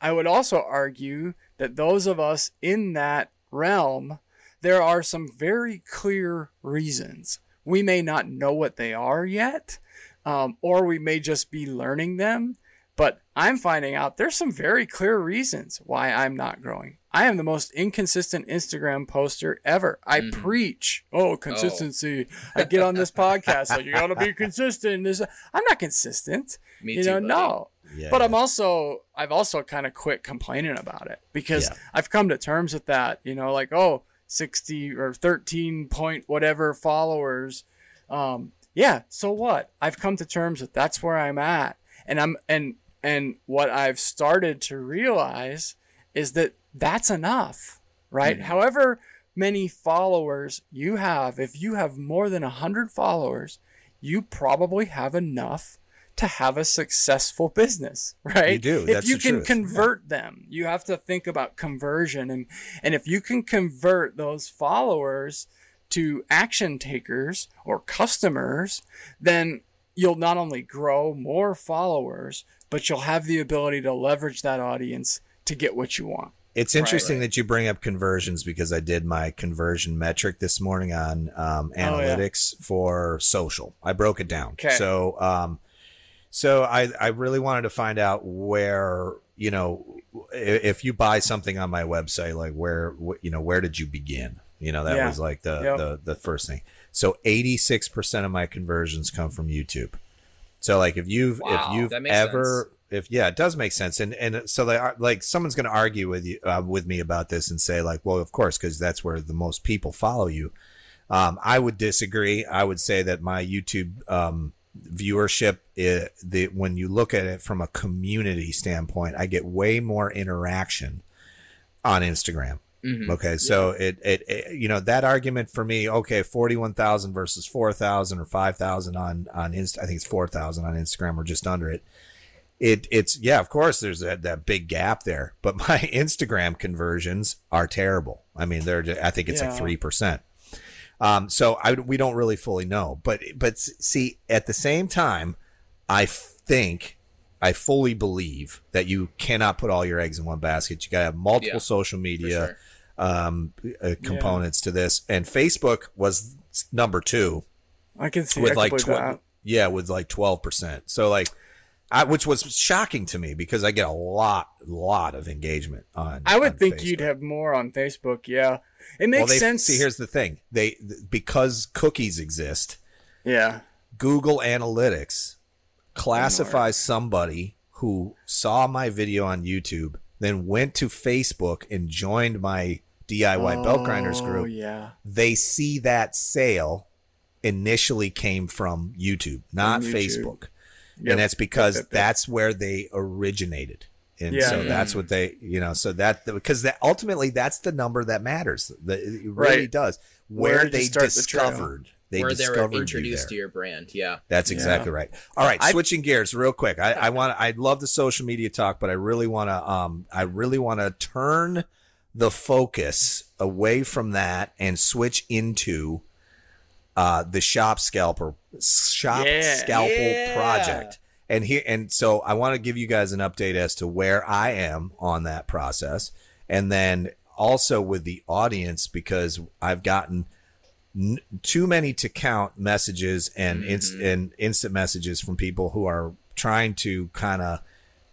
I would also argue that those of us in that realm, there are some very clear reasons. We may not know what they are yet, or we may just be learning them, but I'm finding out there's some very clear reasons why I'm not growing. I am the most inconsistent Instagram poster ever. I preach, consistency. Oh. I get on this podcast, like, you got to be consistent. I'm not consistent. Me too, buddy. No. Yeah, but I've also kind of quit complaining about it because I've come to terms with that, you know, like, 60 or 13 point whatever followers. So what? I've come to terms with that's where I'm at. And and what I've started to realize is that that's enough, right? Mm-hmm. However many followers you have, if you have more than 100 followers, you probably have enough to have a successful business, right? You do. That's if you can convert them, you have to think about conversion. And if you can convert those followers to action takers or customers, then you'll not only grow more followers, but you'll have the ability to leverage that audience to get what you want. It's interesting that you bring up conversions, because I did my conversion metric this morning on analytics for social. I broke it down. Okay. So I really wanted to find out where, you know, if you buy something on my website, like where did you begin? You know, that was like the first thing. So 86% of my conversions come from YouTube. So like it does make sense. And so they are, like, someone's going to argue with you, with me about this and say like, well, of course, because that's where the most people follow you. I would disagree. I would say that my YouTube viewership, when you look at it from a community standpoint, I get way more interaction on Instagram. Mm-hmm. Okay, so it you know, that argument for me, okay, 41,000 versus 4,000 or 5,000 on Insta, I think it's 4,000 on Instagram or just under it. It's yeah, of course there's that big gap there, but my Instagram conversions are terrible. I mean, I think it's like 3%. So we don't really fully know, but see, at the same time, I fully believe that you cannot put all your eggs in one basket. You got to have multiple social media components to this, and Facebook was number 2. I can see with like with like 12%. So like, which was shocking to me because I get a lot of engagement on. I would think Facebook. You'd have more on Facebook. Yeah, it makes sense. See, here's the thing: because cookies exist. Yeah. Google Analytics classify somebody who saw my video on YouTube, then went to Facebook and joined my DIY belt grinders group. Yeah. They see that sale initially came from YouTube, not Facebook. Yep. And that's because that's where they originated. And so that's what they, you know, so that, because that ultimately that's the number that matters. It really does. Where they discovered. They were introduced to your brand. Yeah, that's exactly right. All right, switching gears real quick. I love the social media talk, but I really want to turn the focus away from that and switch into the Shop Scalpel project. And so I want to give you guys an update as to where I am on that process, and then also with the audience, because I've gotten too many to count messages and instant messages from people who are trying to kind of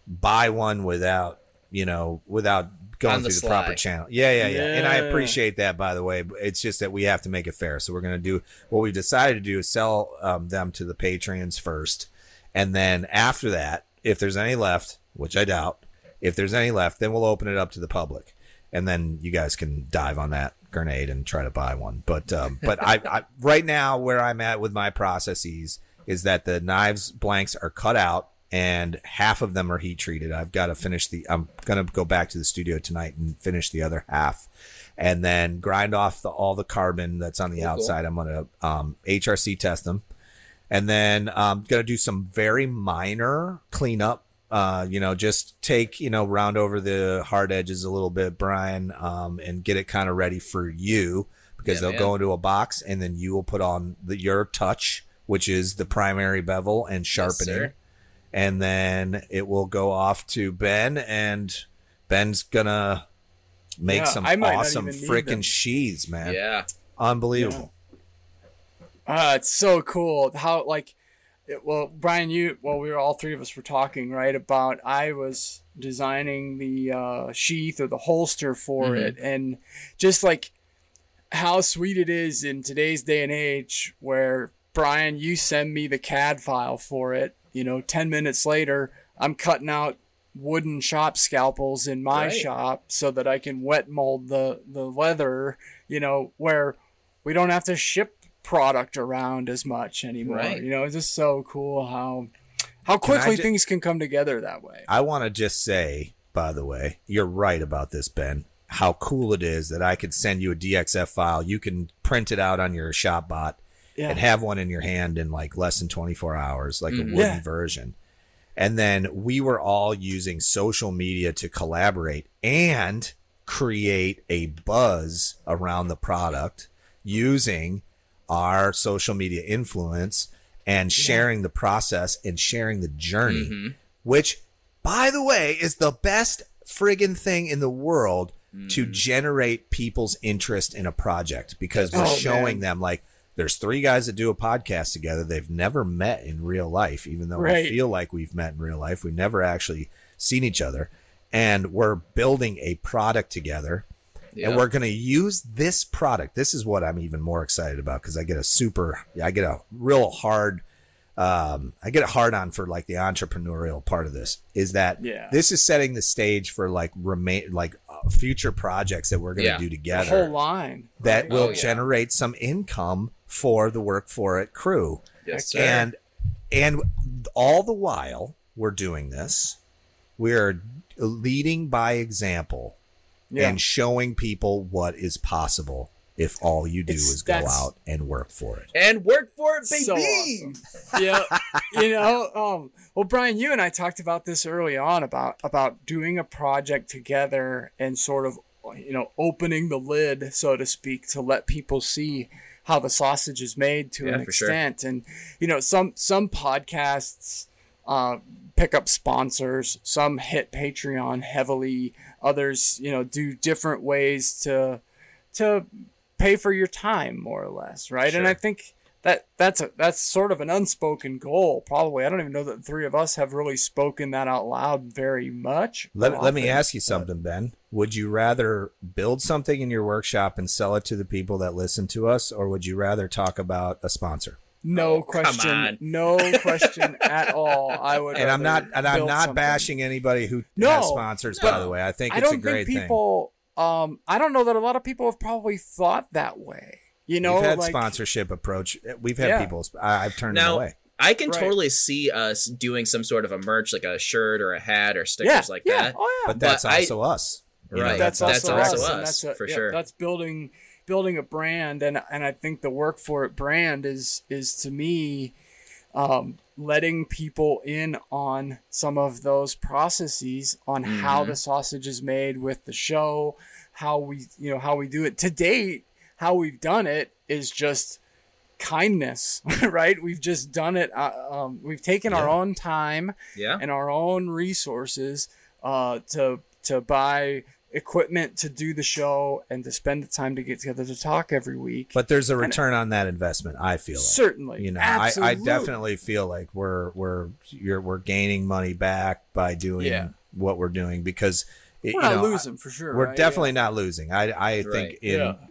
buy one without going through the proper channel. Yeah. And I appreciate that, by the way. It's just that we have to make it fair. So we're going to do what we've decided to do is sell them to the Patreons first. And then after that, if there's any left, which I doubt, then we'll open it up to the public. And then you guys can dive on that grenade and try to buy one. But I right now where I'm at with my processes is that the knives blanks are cut out and half of them are heat treated. I've got to finish I'm going to go back to the studio tonight and finish the other half, and then grind off all the carbon that's on the outside. I'm going to HRC test them, and then I'm going to do some very minor cleanup. Just round over the hard edges a little bit, Brian, and get it kind of ready for you, because they'll go into a box, and then you will put on your touch, which is the primary bevel and sharpening. Yes, and then it will go off to Ben, and Ben's going to make some awesome freaking sheaths, man. Yeah. Unbelievable. Yeah. It's so cool how, like, Brian, we were all three of us were talking, right, about I was designing the sheath or the holster for it, and just like how sweet it is in today's day and age where, Brian, you send me the CAD file for it, 10 minutes later, I'm cutting out wooden shop scalpels in my shop so that I can wet mold the leather, where we don't have to ship product around as much anymore. It's just so cool how quickly things can come together that way. I want to just say, by the way, you're right about this, Ben, how cool it is that I could send you a DXF file, you can print it out on your shop bot and have one in your hand in like less than 24 hours, like a wooden version. And then we were all using social media to collaborate and create a buzz around the product using our social media influence and sharing the process and sharing the journey, which, by the way, is the best friggin' thing in the world to generate people's interest in a project, because we're showing them, like, there's three guys that do a podcast together. They've never met in real life, even though we feel like we've met in real life. We've never actually seen each other. And we're building a product together. Yeah. And we're going to use this product. This is what I'm even more excited about, because I get a super, I get a real hard, I get a hard on for like the entrepreneurial part of this, is that this is setting the stage for like future projects that we're going to do together. A whole line that will generate some income for the Work For It crew. Yes, and all the while we're doing this, we're leading by example. Yeah. And showing people what is possible if all you do is go out and work for it. And work for it, baby! So awesome. You know, well, Brian, you and I talked about this early on, about doing a project together and sort of, you know, opening the lid, so to speak, to let people see how the sausage is made to an extent. Sure. And, you know, some podcasts pick up sponsors, some hit Patreon heavily, others, you know, do different ways to pay for your time, more or less, right? Sure. And I think that's sort of an unspoken goal, probably. I don't even know that the three of us have really spoken that out loud very much. Let me ask you something, Ben. Would you rather build something in your workshop and sell it to the people that listen to us, or would you rather talk about a sponsor? No question at all. I would, and I'm not bashing anybody who has sponsors. By the way, I think it's a great thing. I don't know that a lot of people have probably thought that way. You know, we've had sponsorship approach. We've had people. I've turned them away. I can totally see us doing some sort of a merch, like a shirt or a hat or stickers like that. Oh, yeah. But that's also us. Right. That's also us for sure. That's building a brand, and I think the Work For It brand is to me letting people in on some of those processes on how the sausage is made with the show, how we do it to date. How we've done it is just kindness, right? We've just done it. We've taken our own time and our own resources to buy equipment to do the show and to spend the time to get together to talk every week. But there's a return on that investment, I feel. Certainly. Like, you know, I definitely feel like we're gaining money back by doing what we're doing, because we're not losing for sure. We're definitely not losing. I think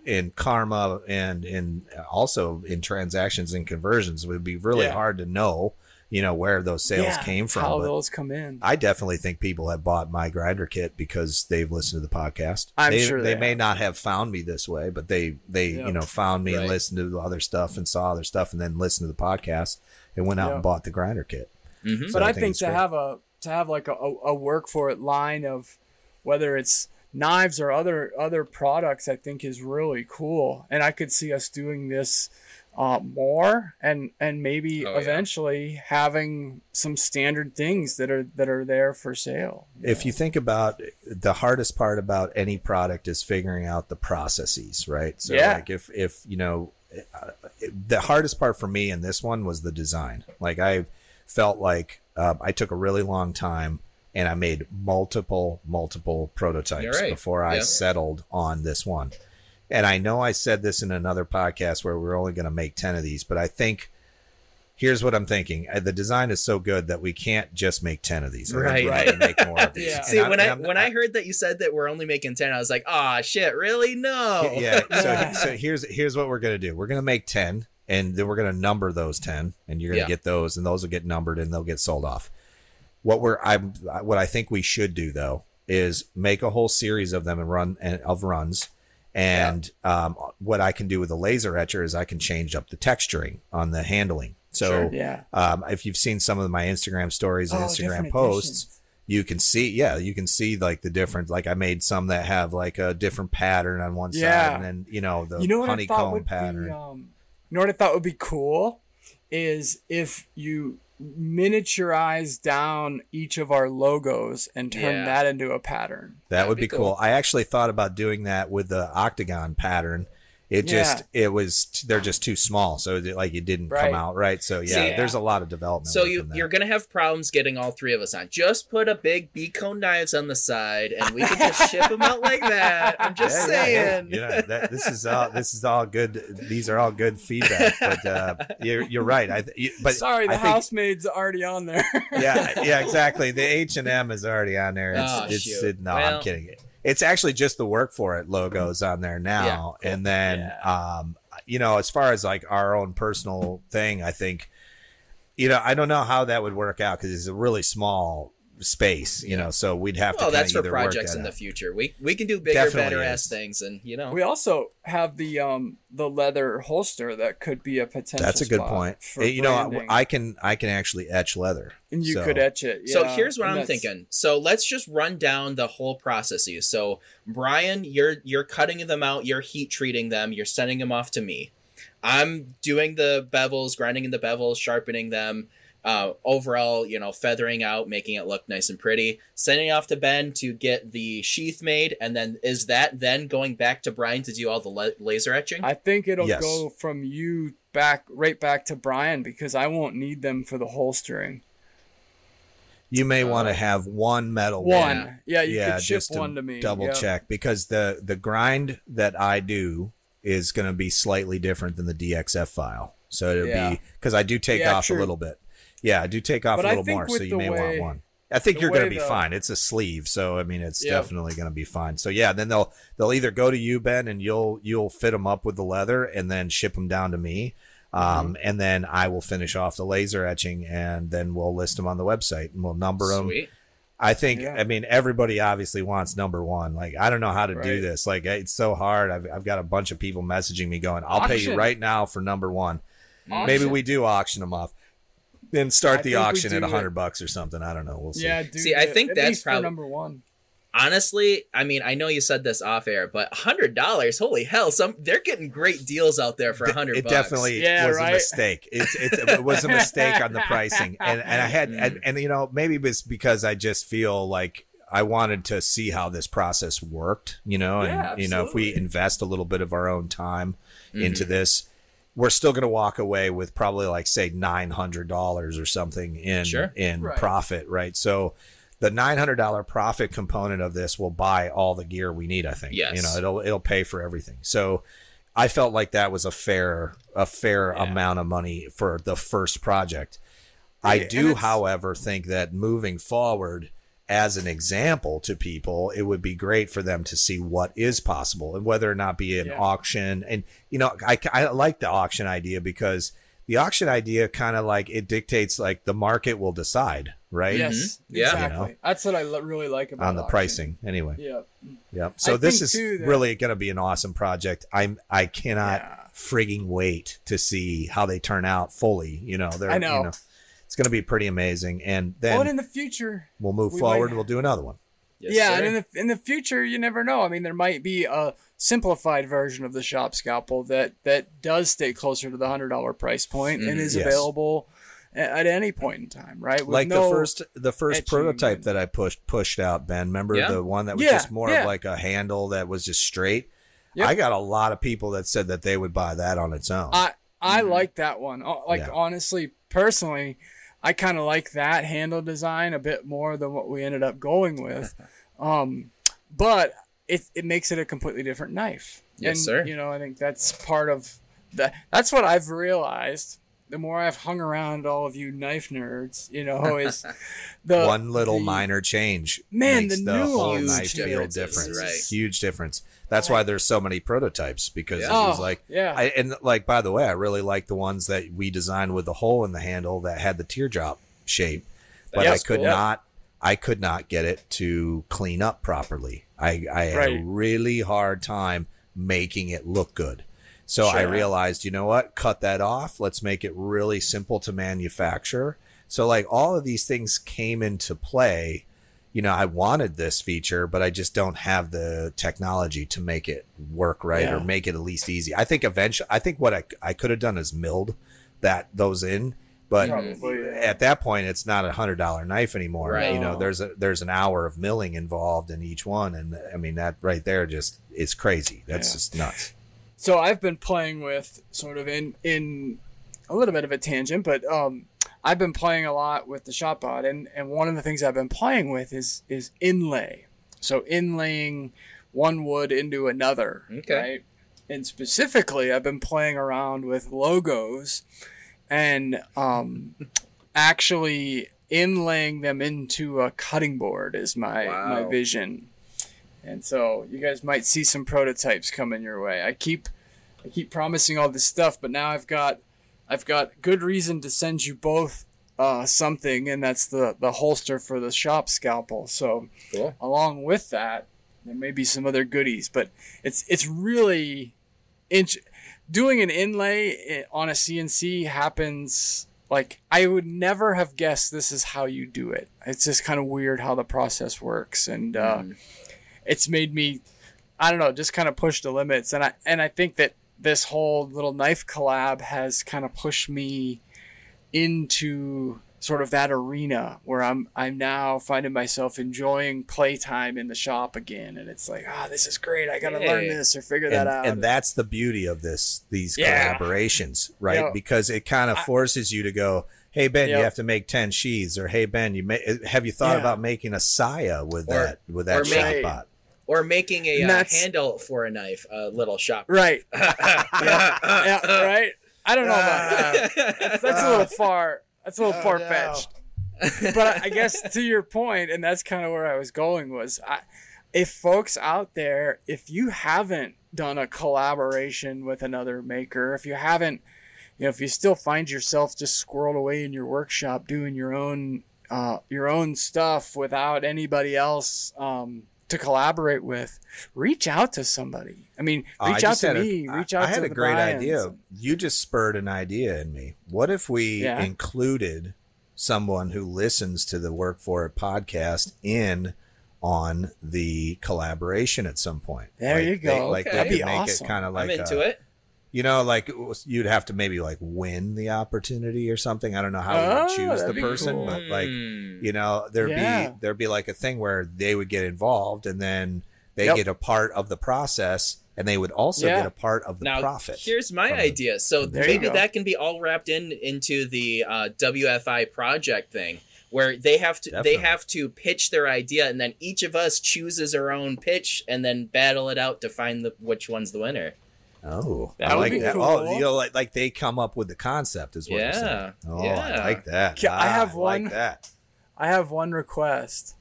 in karma and in also in transactions and conversions, it would be really hard to know, you know, where those sales came from. How those come in. I definitely think people have bought my grinder kit because they've listened to the podcast. I'm sure they may not have found me this way, but they you know, found me and listened to other stuff and saw other stuff and then listened to the podcast and went out and bought the grinder kit. Mm-hmm. So but I think to have like a Work For It line of whether it's knives or other products, I think is really cool. And I could see us doing this more and maybe eventually having some standard things that are there for sale. If you think about, the hardest part about any product is figuring out the processes, right? So like if you know, the hardest part for me in this one was the design. Like I felt like I took a really long time and I made multiple prototypes before I settled on this one. And I know I said this in another podcast where we're only going to make 10 of these, but I think here's what I'm thinking. The design is so good that we can't just make 10 of these. We're going to make more of these. See, when I heard that you said that we're only making 10, I was like, "Ah, shit, really? No." Yeah. So here's what we're going to do. We're going to make 10 and then we're going to number those 10 and you're going to get those, and those will get numbered and they'll get sold off. What I think we should do though is make a whole series of them and runs. And what I can do with a laser etcher is I can change up the texturing on the handling. So if you've seen some of my Instagram stories and Instagram posts, you can see, like the difference. Like I made some that have like a different pattern on one side, and then, you know, the honeycomb pattern. You know what I thought would be cool is if you miniaturize down each of our logos and turn that into a pattern. That'd be cool. I actually thought about doing that with the octagon pattern They're just too small. So it didn't come out right. So there's a lot of development. So you're going to have problems getting all three of us on. Just put a big Beacone Knives on the side and we can just ship them out like that. I'm just saying. Yeah, this is all good. These are all good feedback, but you're right. I think Housemade's already on there. Yeah, exactly. The H&M is already on there. I'm kidding. It's actually just the Work for It logos on there now. Yeah, cool. And then, as far as like our own personal thing, I think, I don't know how that would work out because it's a really small space, you know, so we'd have to. Oh, that's for projects in the future. We can do bigger, better ass things, and we also have the leather holster that could be a potential. That's a good point. I can actually etch leather, and you could etch it. Yeah. So here's what I'm thinking. So let's just run down the whole processes. So Brian, you're cutting them out, you're heat treating them, you're sending them off to me. I'm doing the bevels, grinding in the bevels, sharpening them. Overall, feathering out, making it look nice and pretty, sending it off to Ben to get the sheath made, and then is that then going back to Brian to do all the laser etching? I think it'll go from you right back to Brian because I won't need them for the holstering. You may want to have one metal one. Yeah, you could ship one to me. Double check because the grind that I do is going to be slightly different than the DXF file, so it'll be because I do take off a little bit. Yeah, I do take off a little more, so you may want one. I think you're going to be fine. It's a sleeve, so I mean, it's definitely going to be fine. So yeah, then they'll either go to you, Ben, and you'll fit them up with the leather, and then ship them down to me, and then I will finish off the laser etching, and then we'll list them on the website and we'll number them. Sweet. I think, I mean, everybody obviously wants number one. Like, I don't know how to do this. Like, it's so hard. I've got a bunch of people messaging me going, "I'll pay you right now for number one." Auction. Maybe we do auction them off. Then start the auction at $100 or something. I don't know. We'll see. Yeah, dude, see, I think that's probably number one. Honestly, I mean, I know you said this off air, but $100, holy hell! They're getting great deals out there for $100. It definitely was a mistake. It was a mistake on the pricing, and I had and maybe it's because I just feel like I wanted to see how this process worked, and if we invest a little bit of our own time into this. We're still going to walk away with probably like say $900 or something in profit, right? So the $900 profit component of this will buy all the gear we need, I think. Yes. It'll pay for everything. So I felt like that was a fair amount of money for the first project. I do, however, think that moving forward as an example to people, it would be great for them to see what is possible and whether or not be an auction. And, I like the auction idea because the auction idea kind of like it dictates like the market will decide. Right. Yes. Mm-hmm. Yeah. Exactly. That's what I really like about on the auction. Pricing. Anyway. Yeah. Yeah. So this is really going to be an awesome project. I cannot frigging wait to see how they turn out fully. It's going to be pretty amazing, and then in the future we'll move forward. We'll do another one. Yes, and in the future, you never know. I mean, there might be a simplified version of the Shop Scalpel that does stay closer to the $100 price point and is available at any point in time, right? With like the first prototype that I pushed out, Ben. Remember the one that was just more of like a handle that was just straight. Yep. I got a lot of people that said that they would buy that on its own. I like that one. Like honestly, personally. I kind of like that handle design a bit more than what we ended up going with. But it makes it a completely different knife. Yes, and, sir. I think that's part of that. That's what I've realized. The more I've hung around all of you knife nerds, is the one little minor change. Man, makes the whole knife feel different. Right. Huge difference. That's why there's so many prototypes because it was like, by the way, I really like the ones that we designed with the hole in the handle that had the teardrop shape, but I could not get it to clean up properly. I had a really hard time making it look good. So I realized, you know what? Cut that off. Let's make it really simple to manufacture. So like all of these things came into play. I wanted this feature, but I just don't have the technology to make it work or make it at least easy. I think eventually, what I could have done is milled those in, but at that point, it's not $100 knife anymore. Right. There's an hour of milling involved in each one, and I mean that right there just is crazy. That's just nuts. So I've been playing with sort of in a little bit of a tangent, but I've been playing a lot with the ShopBot, and one of the things I've been playing with is inlay. So inlaying one wood into another, okay. Right? And specifically, I've been playing around with logos and actually inlaying them into a cutting board is my vision. And so you guys might see some prototypes coming your way. I keep promising all this stuff, but now I've got good reason to send you both something, and that's the holster for the Shop Scalpel. So cool. Along with that, there may be some other goodies, but it's really doing an inlay on a CNC happens. Like, I would never have guessed this is how you do it. It's just kind of weird how the process works, and it's made me, I don't know, just kind of push the limits. And I think that this whole little knife collab has kind of pushed me into sort of that arena where I'm now finding myself enjoying playtime in the shop again. And it's like, this is great. I got to learn this or figure that out. And that's the beauty of these collaborations, right? You know, because it kind of forces you to go, hey, Ben, you have to make 10 sheaths, or hey, Ben, have you thought about making a saya with that shop bot? Or making a handle for a knife, a little shop. Right. Right? I don't know about that. That's a little far. That's a little far-fetched. No. But I guess to your point, and that's kind of where I was going, was if folks out there, if you haven't done a collaboration with another maker, if you haven't, you know, if you still find yourself just squirreled away in your workshop doing your own stuff without anybody else to collaborate with, reach out to somebody. I mean, reach out to me, reach out to the Brians. I had a great idea. You just spurred an idea in me. What if we included someone who listens to the Work For It podcast on the collaboration at some point? There you go. That'd be awesome. It kind of like I'm into it. You know, like you'd have to maybe like win the opportunity or something. I don't know how you would choose the person, cool. But like, you know, there'd be like a thing where they would get involved, and then they get a part of the process, and they would also get a part of the profit. Here's my idea. So maybe that can be all wrapped into the WFI project thing, where they have to pitch their idea, and then each of us chooses our own pitch, and then battle it out to find which one's the winner. Oh, I like that. Cool. Oh, you know, like they come up with the concept is what you're saying. Oh, yeah. I like that. I have one request.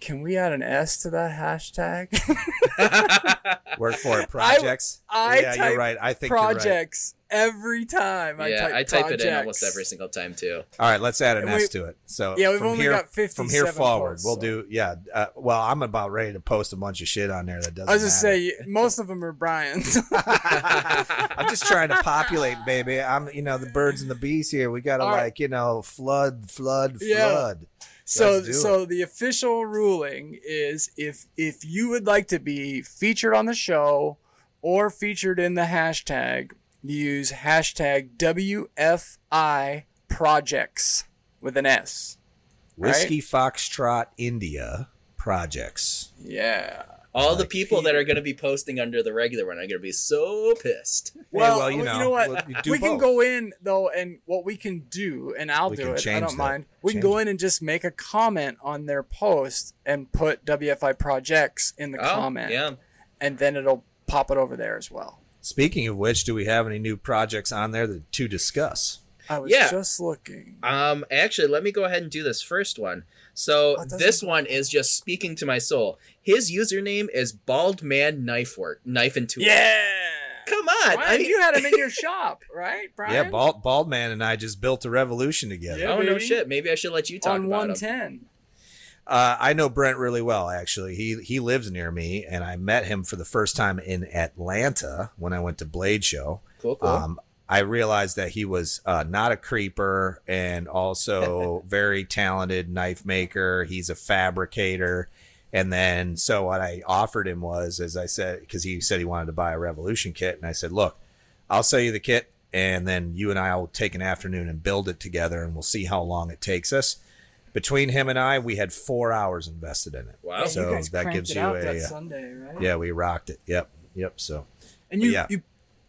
Can we add an S to that hashtag? Work For It projects. I type you're right. I think projects you're right. Every time. I type projects. It in almost every single time too. All right, let's add an S to it. So we've only got 57 from here forward. Posts, we'll do I'm about ready to post a bunch of shit on there that doesn't. I was just say most of them are Brian's. I'm just trying to populate, baby. I'm the birds and the bees here. We gotta flood. So the official ruling is if you would like to be featured on the show or featured in the hashtag, use hashtag WFI projects with an S. Whiskey Foxtrot India projects. Yeah. All the people that are going to be posting under the regular one are going to be so pissed. Well, you know what? We can go in, though, and what we can do, and I'll do it. I don't mind. We can go in and just make a comment on their post and put WFI projects in the comment. Yeah. And then it'll pop it over there as well. Speaking of which, do we have any new projects on there to discuss? I was just looking. Actually, let me go ahead and do this first one. So this one is just speaking to my soul. His username is Baldman Knifework, Knife and Tool. Yeah. Come on. Brian, you had him in your shop, right, Brian? Yeah, Baldman and I just built a revolution together. Yeah, oh, no shit. Maybe I should let you talk about him. On 110. I know Brent really well, actually. He lives near me, and I met him for the first time in Atlanta when I went to Blade Show. Cool. I realized that he was not a creeper and also very talented knife maker. He's a fabricator. And then so what I offered him was, as I said, because he said he wanted to buy a Revolution kit. And I said, look, I'll sell you the kit, and then you and I will take an afternoon and build it together, and we'll see how long it takes us. Between him and I, we had 4 hours invested in it. Wow. So that gives you a Sunday, right? Yeah, we rocked it. Yep. So. And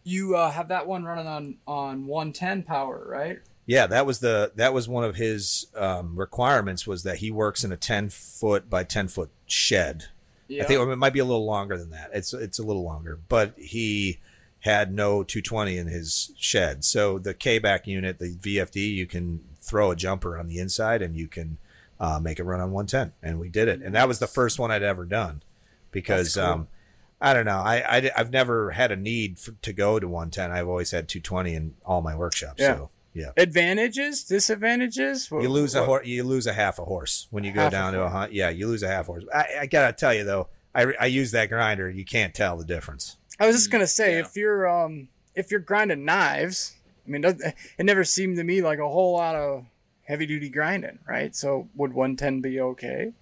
you have that one running on 110 power, right? Yeah, that was one of his requirements, was that he works in a 10-foot by 10-foot shed. Yeah. I think it might be a little longer than that. It's a little longer, but he had no 220 in his shed. So the K-back unit, the VFD, you can throw a jumper on the inside and you can make it run on 110. And we did it. And that was the first one I'd ever done, because cool. I don't know. I've never had a need to go to 110. I've always had 220 in all my workshops. Yeah. So. Yeah. Advantages, disadvantages. You lose a half a horse when you go down to a hunt. Yeah, you lose a half horse. I gotta tell you though, I use that grinder. You can't tell the difference. I was just gonna say, if you're grinding knives, I mean, it never seemed to me like a whole lot of heavy duty grinding, right? So would 110 be okay?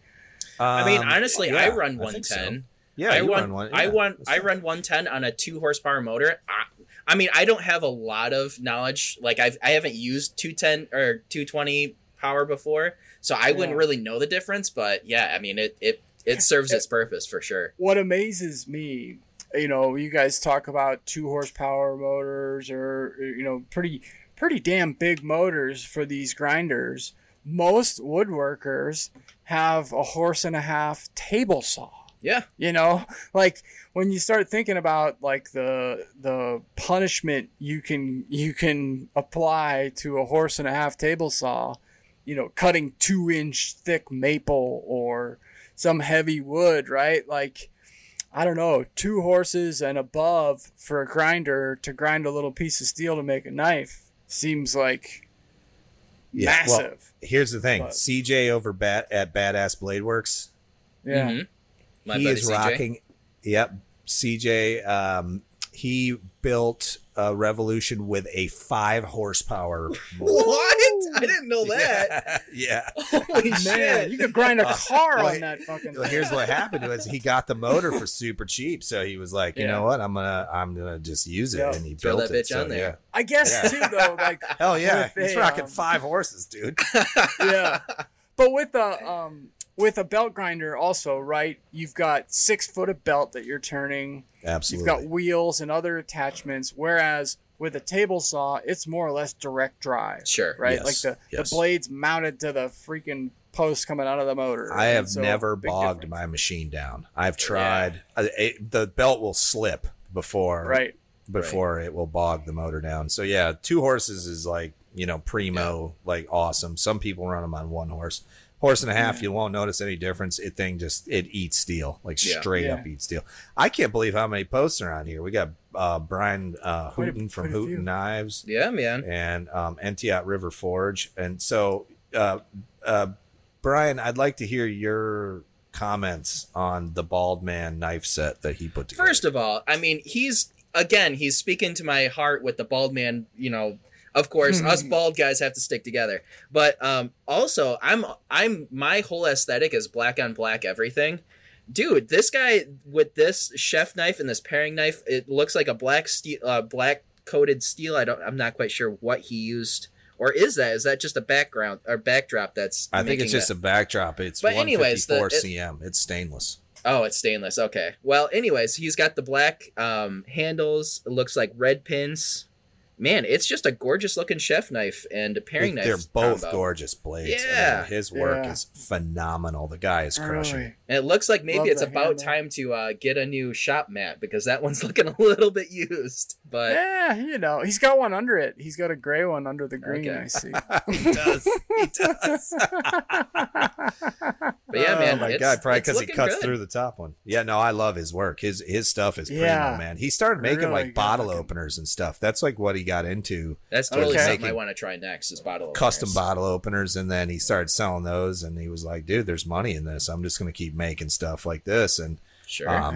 I mean, honestly, I run 110. Yeah, I run 110 on a 2 horsepower motor. I mean, I don't have a lot of knowledge. Like, I haven't used 210 or 220 power before, so I wouldn't really know the difference. But yeah, I mean, it serves its purpose for sure. What amazes me, you know, you guys talk about 2 horsepower motors, or you know, pretty damn big motors for these grinders. Most woodworkers have a 1.5 horse table saw. Yeah. You know, like when you start thinking about like the punishment you can apply to a 1.5 horse table saw, you know, cutting 2-inch thick maple or some heavy wood, right? Like, I don't know, 2 horses and above for a grinder to grind a little piece of steel to make a knife seems like massive. Well, here's the thing. CJ over at Badass Blade Works. Yeah. Mm-hmm. He is rocking. Yep. CJ, he built a Revolution with a 5-horsepower motor. What? I didn't know that. Yeah. Holy man, you could grind a car on that fucking thing. Here's what happened was he got the motor for super cheap, so he was like, you know what, I'm gonna just use it, and he built that bitch on there. Yeah. I guess too though, like hell yeah, he's rocking 5 horses, dude. Yeah, but with a belt grinder also, right? You've got 6 foot of belt that you're turning. Absolutely. You've got wheels and other attachments, whereas with a table saw, it's more or less direct drive. Sure. Right? Yes. Like the blade's mounted to the freaking post coming out of the motor. Right? I have never bogged my machine down. I've tried. Yeah. The belt will slip before it will bog the motor down. So, yeah, 2 horses is like, you know, primo, like awesome. Some people run them on 1 horse. 1.5 horse, you won't notice any difference. It eats steel, like straight up eats steel. I can't believe how many posts are on here. We got Brian Hooten from Hooten Knives. Yeah, man. And Entiot River Forge. And so, Brian, I'd like to hear your comments on the Baldman knife set that he put together. First of all, I mean, he's speaking to my heart with the Baldman, you know. Of course, us bald guys have to stick together. But also, I'm my whole aesthetic is black on black everything. Dude, this guy with this chef knife and this paring knife, it looks like a black coated steel. I'm not quite sure what he used. Or is that just a background or backdrop that's I think it's just a backdrop. It's 154 cm. It's stainless. Oh, it's stainless. Okay. Well, anyways, he's got the black handles. It looks like red pins. Man, it's just a gorgeous looking chef knife and a paring knife. They're both gorgeous blades. Yeah. I mean, his work is phenomenal. The guy is crushing. Really? And it looks like maybe it's about time to get a new shop mat, because that one's looking a little bit used. But yeah, you know, he's got one under it. He's got a gray one under the green, I see. He does. He does. But yeah, man. Oh my God, probably because he cuts through the top one. Yeah, no, I love his work. His stuff is primo, man. He started making like bottle openers and stuff. That's like what he got into. That's totally something I want to try next is bottle openers. Custom bottle openers, and then he started selling those, and he was like, dude, there's money in this. I'm just going to keep making stuff like this. And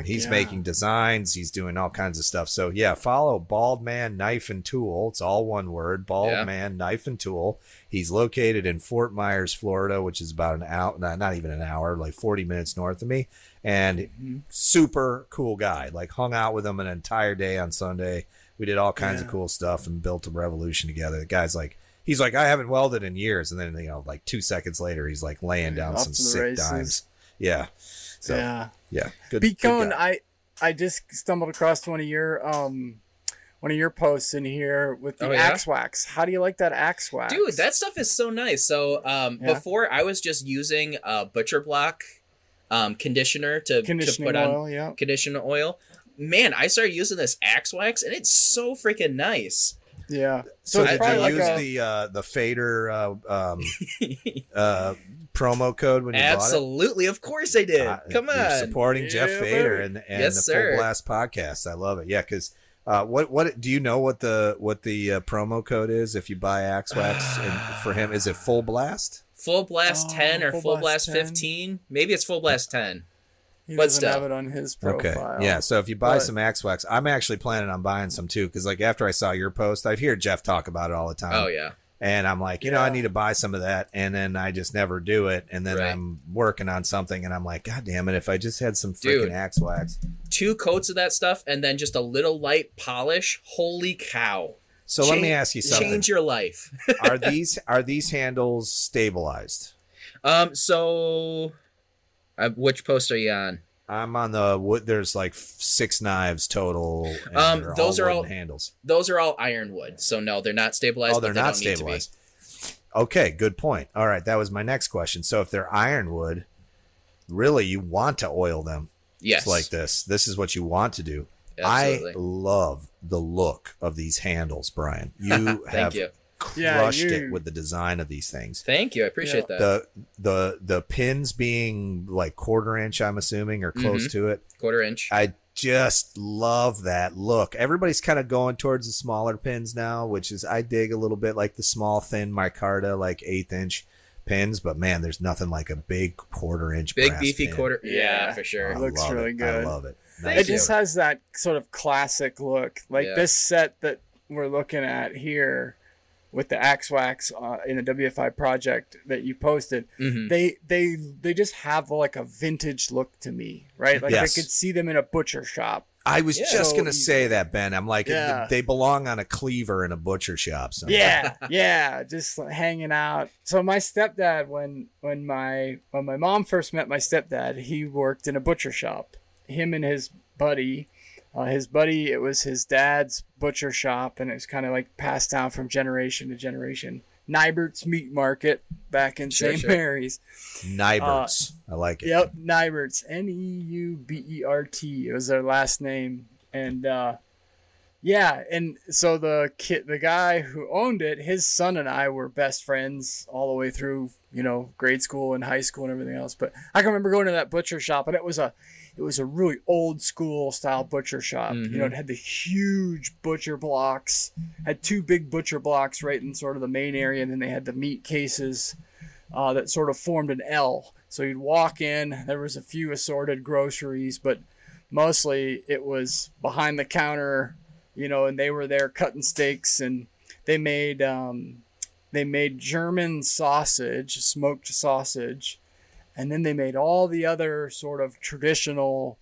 he's making designs. He's doing all kinds of stuff. So yeah, follow Baldman Knife and Tool. It's all one word, Baldman Knife and Tool. He's located in Fort Myers, Florida, which is about an hour, not even an hour, like 40 minutes north of me. And super cool guy, like hung out with him an entire day on Sunday. We did all kinds of cool stuff and built a Revolution together. The guy's like, he's like, I haven't welded in years. And then, you know, like 2 seconds later, he's like laying down some sick dimes. Yeah. So, yeah. Good. Beacone, good I just stumbled across one of your posts in here with the Axe Wax. How do you like that Axe Wax? Dude, that stuff is so nice. So before I was just using butcher block conditioner to put on oil, conditioner oil. Man, I started using this Axe Wax and it's so freaking nice. Yeah. So did you like use the Fader promo code when you bought it? Absolutely. Of course I did. Come on. You're supporting Jeff Fader and the Full Blast podcast. I love it. Yeah, because what do you know what the promo code is if you buy Axe Wax and for him? Is it Full Blast? Full Blast 10 or Full Blast 15? Maybe it's Full Blast 10. He doesn't have it on his profile. Okay. Yeah, so if you buy some Axe Wax, I'm actually planning on buying some too, because like after I saw your post, I hear Jeff talk about it all the time. Oh yeah. And I'm like, you know, I need to buy some of that, and then I just never do it, and then I'm working on something, and I'm like, God damn it, if I just had some freaking Axe Wax. 2 coats of that stuff, and then just a little light polish. Holy cow! So let me ask you something. Change your life. Are these handles stabilized? So. Which post are you on? I'm on the wood. There's like 6 knives total. And those are all handles. Those are all ironwood. So no, they're not stabilized. Oh, they're not stabilized. Okay, good point. All right, that was my next question. So if they're ironwood, really you want to oil them. Yes. Just like this. This is what you want to do. Absolutely. I love the look of these handles, Brian. You have. You crushed it with the design of these things. Thank you. I appreciate that. The pins being like 1/4 inch, I'm assuming, or close to it. 1/4 inch. I just love that look. Everybody's kind of going towards the smaller pins now, which is I dig a little bit, like the small thin micarta, like 1/8 inch pins, but man, there's nothing like a big 1/4 inch big beefy pin. Yeah, for sure. It looks really good. I love it. Nice. It just has that sort of classic look. Like this set that we're looking at here with the Axe Wax in the WFI project that you posted, they just have like a vintage look to me, right? Like I could see them in a butcher shop. I was just going to say that, Ben. I'm like, they belong on a cleaver in a butcher shop somewhere. Yeah, just hanging out. So my stepdad, when my mom first met my stepdad, he worked in a butcher shop. Him and his buddy. It was his dad's butcher shop, and it was kind of like passed down from generation to generation. Nybert's Meat Market back in St. Mary's. Nybert's. I like it. Yep, Nybert's. Neubert. It was their last name. And, and so the guy who owned it, his son and I were best friends all the way through, grade school and high school and everything else. But I can remember going to that butcher shop, and it was a really old school style butcher shop. It had the huge butcher blocks, had 2 big butcher blocks right in sort of the main area. And then they had the meat cases that sort of formed an L. So you'd walk in, there was a few assorted groceries, but mostly it was behind the counter, and they were there cutting steaks, and they made German sausage, smoked sausage. And then they made all the other sort of traditional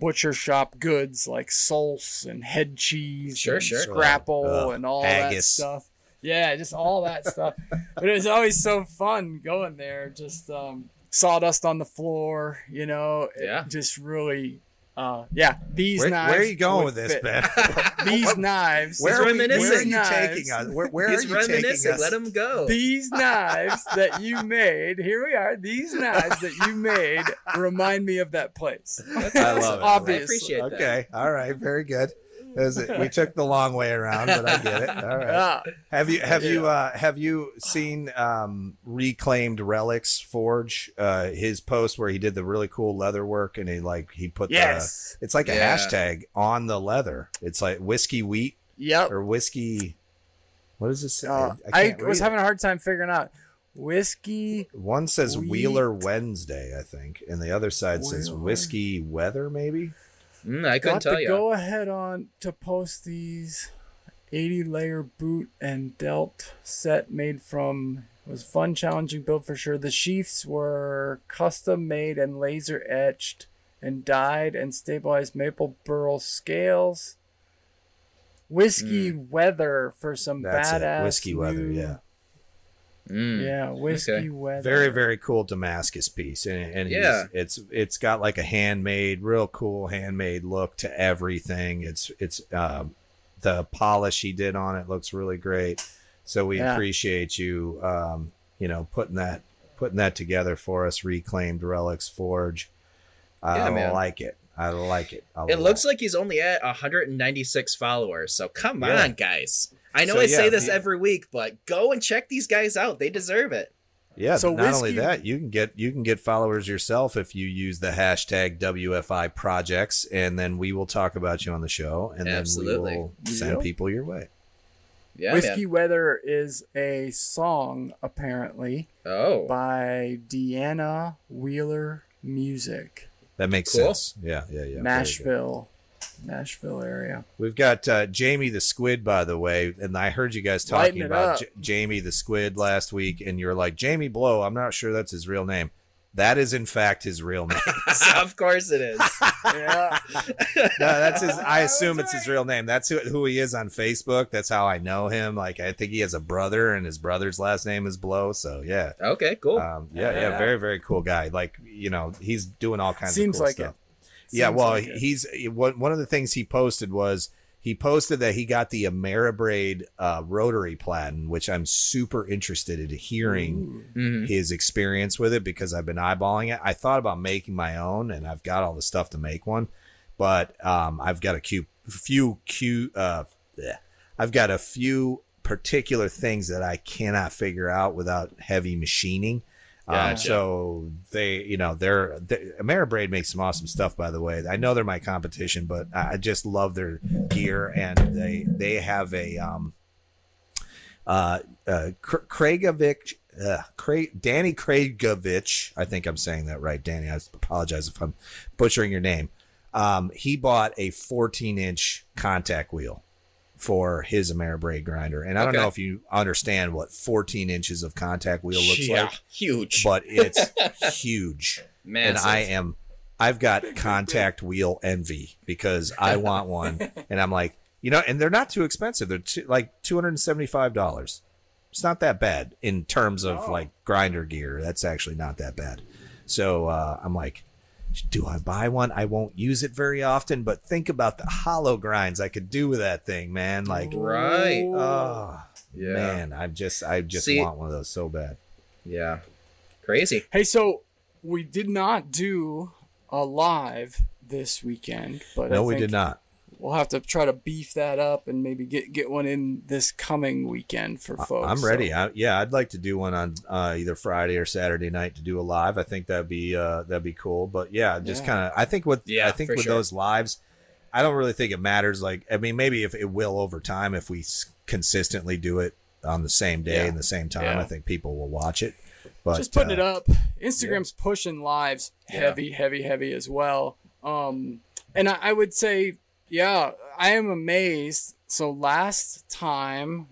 butcher shop goods like soles and head cheese, and scrapple and all haggis. That stuff. Yeah, just all that stuff. But it was always so fun going there. Just sawdust on the floor, Yeah. Just really. These knives. Where are you going with this, Ben? These knives. Where are you taking us? Let them go. These knives that you made. Here we are. These knives that you made remind me of that place. I love it. Obviously. I appreciate that. Okay. All right. Very good. We took the long way around, but I get it. All right. Have you seen Reclaimed Relics Forge? His post where he did the really cool leather work, and he put the it's like a hashtag on the leather. It's like whiskey wheat. Yep. Or whiskey. What does this say? I was having a hard time figuring out. Whiskey. One says wheat. Wheeler Wednesday, I think, and the other side says whiskey weather, maybe. I couldn't tell you. Go ahead on to post these 80-layer boot and delt set made from. It was fun, challenging build for sure. The sheaths were custom made and laser etched and dyed and stabilized maple burl scales. Whiskey weather for some badass. That's it. Whiskey weather, Yeah, whiskey weather. Very, very cool Damascus piece, and yeah, it's got like a handmade, real cool handmade look to everything. It's the polish he did on it looks really great. So we appreciate you, putting that together for us. Reclaimed Relics Forge. I like it. It looks like he's only at 196 followers. So come on, guys. I know I say this every week, but go and check these guys out. They deserve it. Yeah. So not only that, you can get followers yourself if you use the hashtag WFI projects, and then we will talk about you on the show, and then we will send people your way. Yeah, Whiskey Weather is a song apparently. Oh. By Deanna Wheeler Music. That makes sense. Yeah. Nashville area. We've got Jamie the Squid, by the way, and I heard you guys talking about Jamie the Squid last week, and you're like, Jamie Blow, I'm not sure that's his real name. That is, in fact, his real name. So, of course it is. Yeah. No, that's his. I assume it's his real name. That's who he is on Facebook. That's how I know him. Like, I think he has a brother, and his brother's last name is Blow. So, yeah. Okay, cool. Very, very cool guy. Like, he's doing all kinds of cool like stuff. He's one of the things he posted was that he got the Ameribraid rotary platen, which I'm super interested in hearing his experience with it because I've been eyeballing it. I thought about making my own, and I've got all the stuff to make one, but I've got a few particular things that I cannot figure out without heavy machining. Gotcha. So they're Ameribraid makes some awesome stuff, by the way. I know they're my competition, but I just love their gear, and they have a Danny Craigovic. I think I'm saying that right, Danny. I apologize if I'm butchering your name. He bought a 14-inch contact wheel for his Ameribraid grinder, and I don't know if you understand what 14 inches of contact wheel looks like. Huge, but it's huge, man. And I've got contact wheel envy because I want one, and I'm like, and they're not too expensive. They're like $275. It's not that bad in terms of like grinder gear. That's actually not that bad. So I'm like, do I buy one? I won't use it very often, but think about the hollow grinds I could do with that thing, man. Like, right. Oh, yeah. Man, I just want one of those so bad. Yeah. Crazy. Hey, so we did not do a live this weekend, but no, we did not. We'll have to try to beef that up and maybe get one in this coming weekend for folks. I'm ready. So. I'd like to do one on either Friday or Saturday night to do a live. I think that'd be cool. But I think with those lives, I don't really think it matters. Like, I mean, maybe if it will over time, if we consistently do it on the same day and the same time, I think people will watch it. But just putting it up. Instagram's pushing lives heavy as well. And I would say. Yeah, I am amazed. So last time,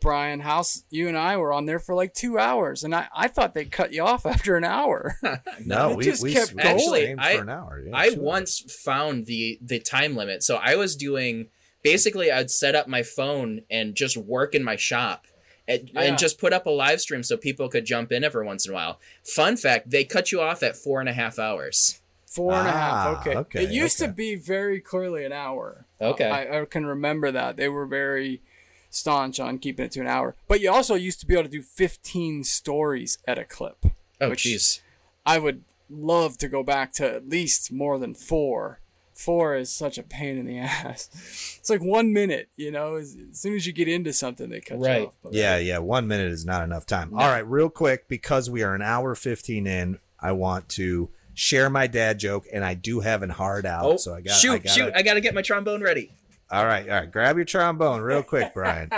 Brian House, you and I were on there for like 2 hours, and I thought they cut you off after an hour. No, we kept going. Actually, for an hour. Yeah, I once found the time limit. So I was doing, basically I'd set up my phone and just work in my shop and just put up a live stream so people could jump in every once in a while. Fun fact, they cut you off at 4.5 hours. Four and a half. Okay. It used to be very clearly an hour. Okay. I can remember that. They were very staunch on keeping it to an hour. But you also used to be able to do 15 stories at a clip. Oh, jeez. I would love to go back to at least more than four. Four is such a pain in the ass. It's like 1 minute, as soon as you get into something, they cut you off. But 1 minute is not enough time. No. All right, real quick, because we are an hour 15 in, I want to share my dad joke, and I do have an hard out, so I got I got to get my trombone ready. All right, grab your trombone real quick, Brian.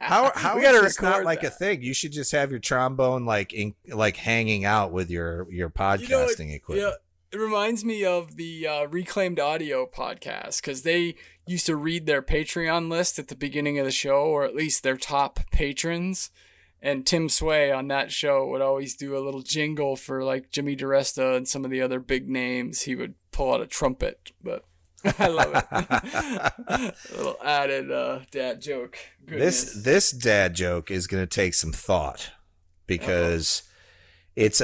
How is this not like a thing? You should just have your trombone like hanging out with your podcasting equipment. Yeah, it reminds me of the Reclaimed Audio podcast because they used to read their Patreon list at the beginning of the show, or at least their top patrons. And Tim Sway on that show would always do a little jingle for like Jimmy DiResta and some of the other big names. He would pull out a trumpet, but I love it. A little added dad joke. Goodness. This dad joke is going to take some thought, because it's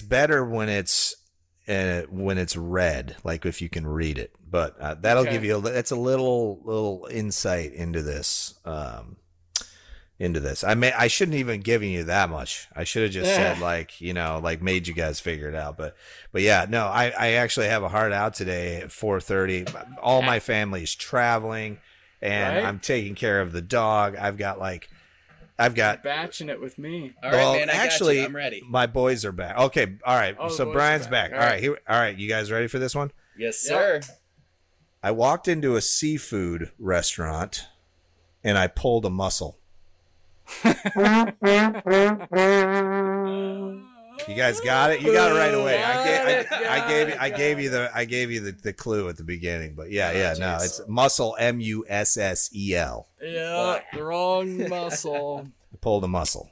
better when it's read, like if you can read it. But that'll give you that's a little insight into this. I shouldn't even given you that much. I should have just said like made you guys figure it out. But yeah, no, I actually have a hard out today at 4:30. All my family is traveling, and I'm taking care of the dog. I've got batching it with me. All right, well, man. I got you. I'm ready. My boys are back. Okay. All right. So Brian's back. All right. All right. You guys ready for this one? Yes, sir. Yep. I walked into a seafood restaurant, and I pulled a muscle. You guys got it. You got it right away. I gave you the clue at the beginning, but it's muscle, MUSSEL. Yeah, wrong muscle. I pulled a muscle,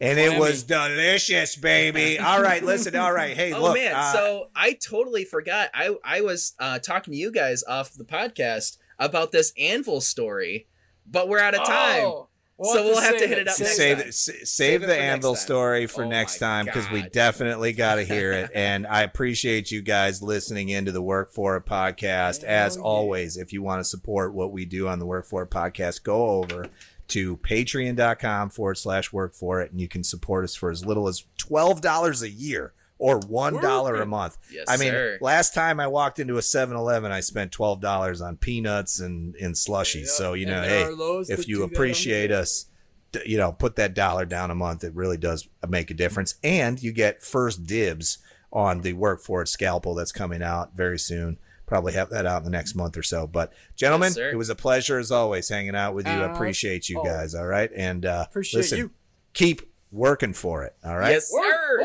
and it was delicious, baby. All right, listen. All right, hey, look. Oh man, so I totally forgot. I was talking to you guys off the podcast about this anvil story, but we're out of time. So we'll have to hit it up next time. Save the anvil story for next time, because we definitely got to hear it. And I appreciate you guys listening into the Work For It podcast. As always, if you want to support what we do on the Work For It podcast, go over to patreon.com/workforit, and you can support us for as little as $12 a year. Or $1 a month. Yes, I mean, sir. Last time I walked into a 7-Eleven, I spent $12 on peanuts and slushies. Yeah, so, you know, hey, if you appreciate us, you know, put that dollar down a month. It really does make a difference. And you get first dibs on the Work For It scalpel that's coming out very soon. Probably have that out in the next month or so. But, gentlemen, it was a pleasure as always hanging out with you. I appreciate you guys. All right. And listen, keep working for it. All right. Yes, sir.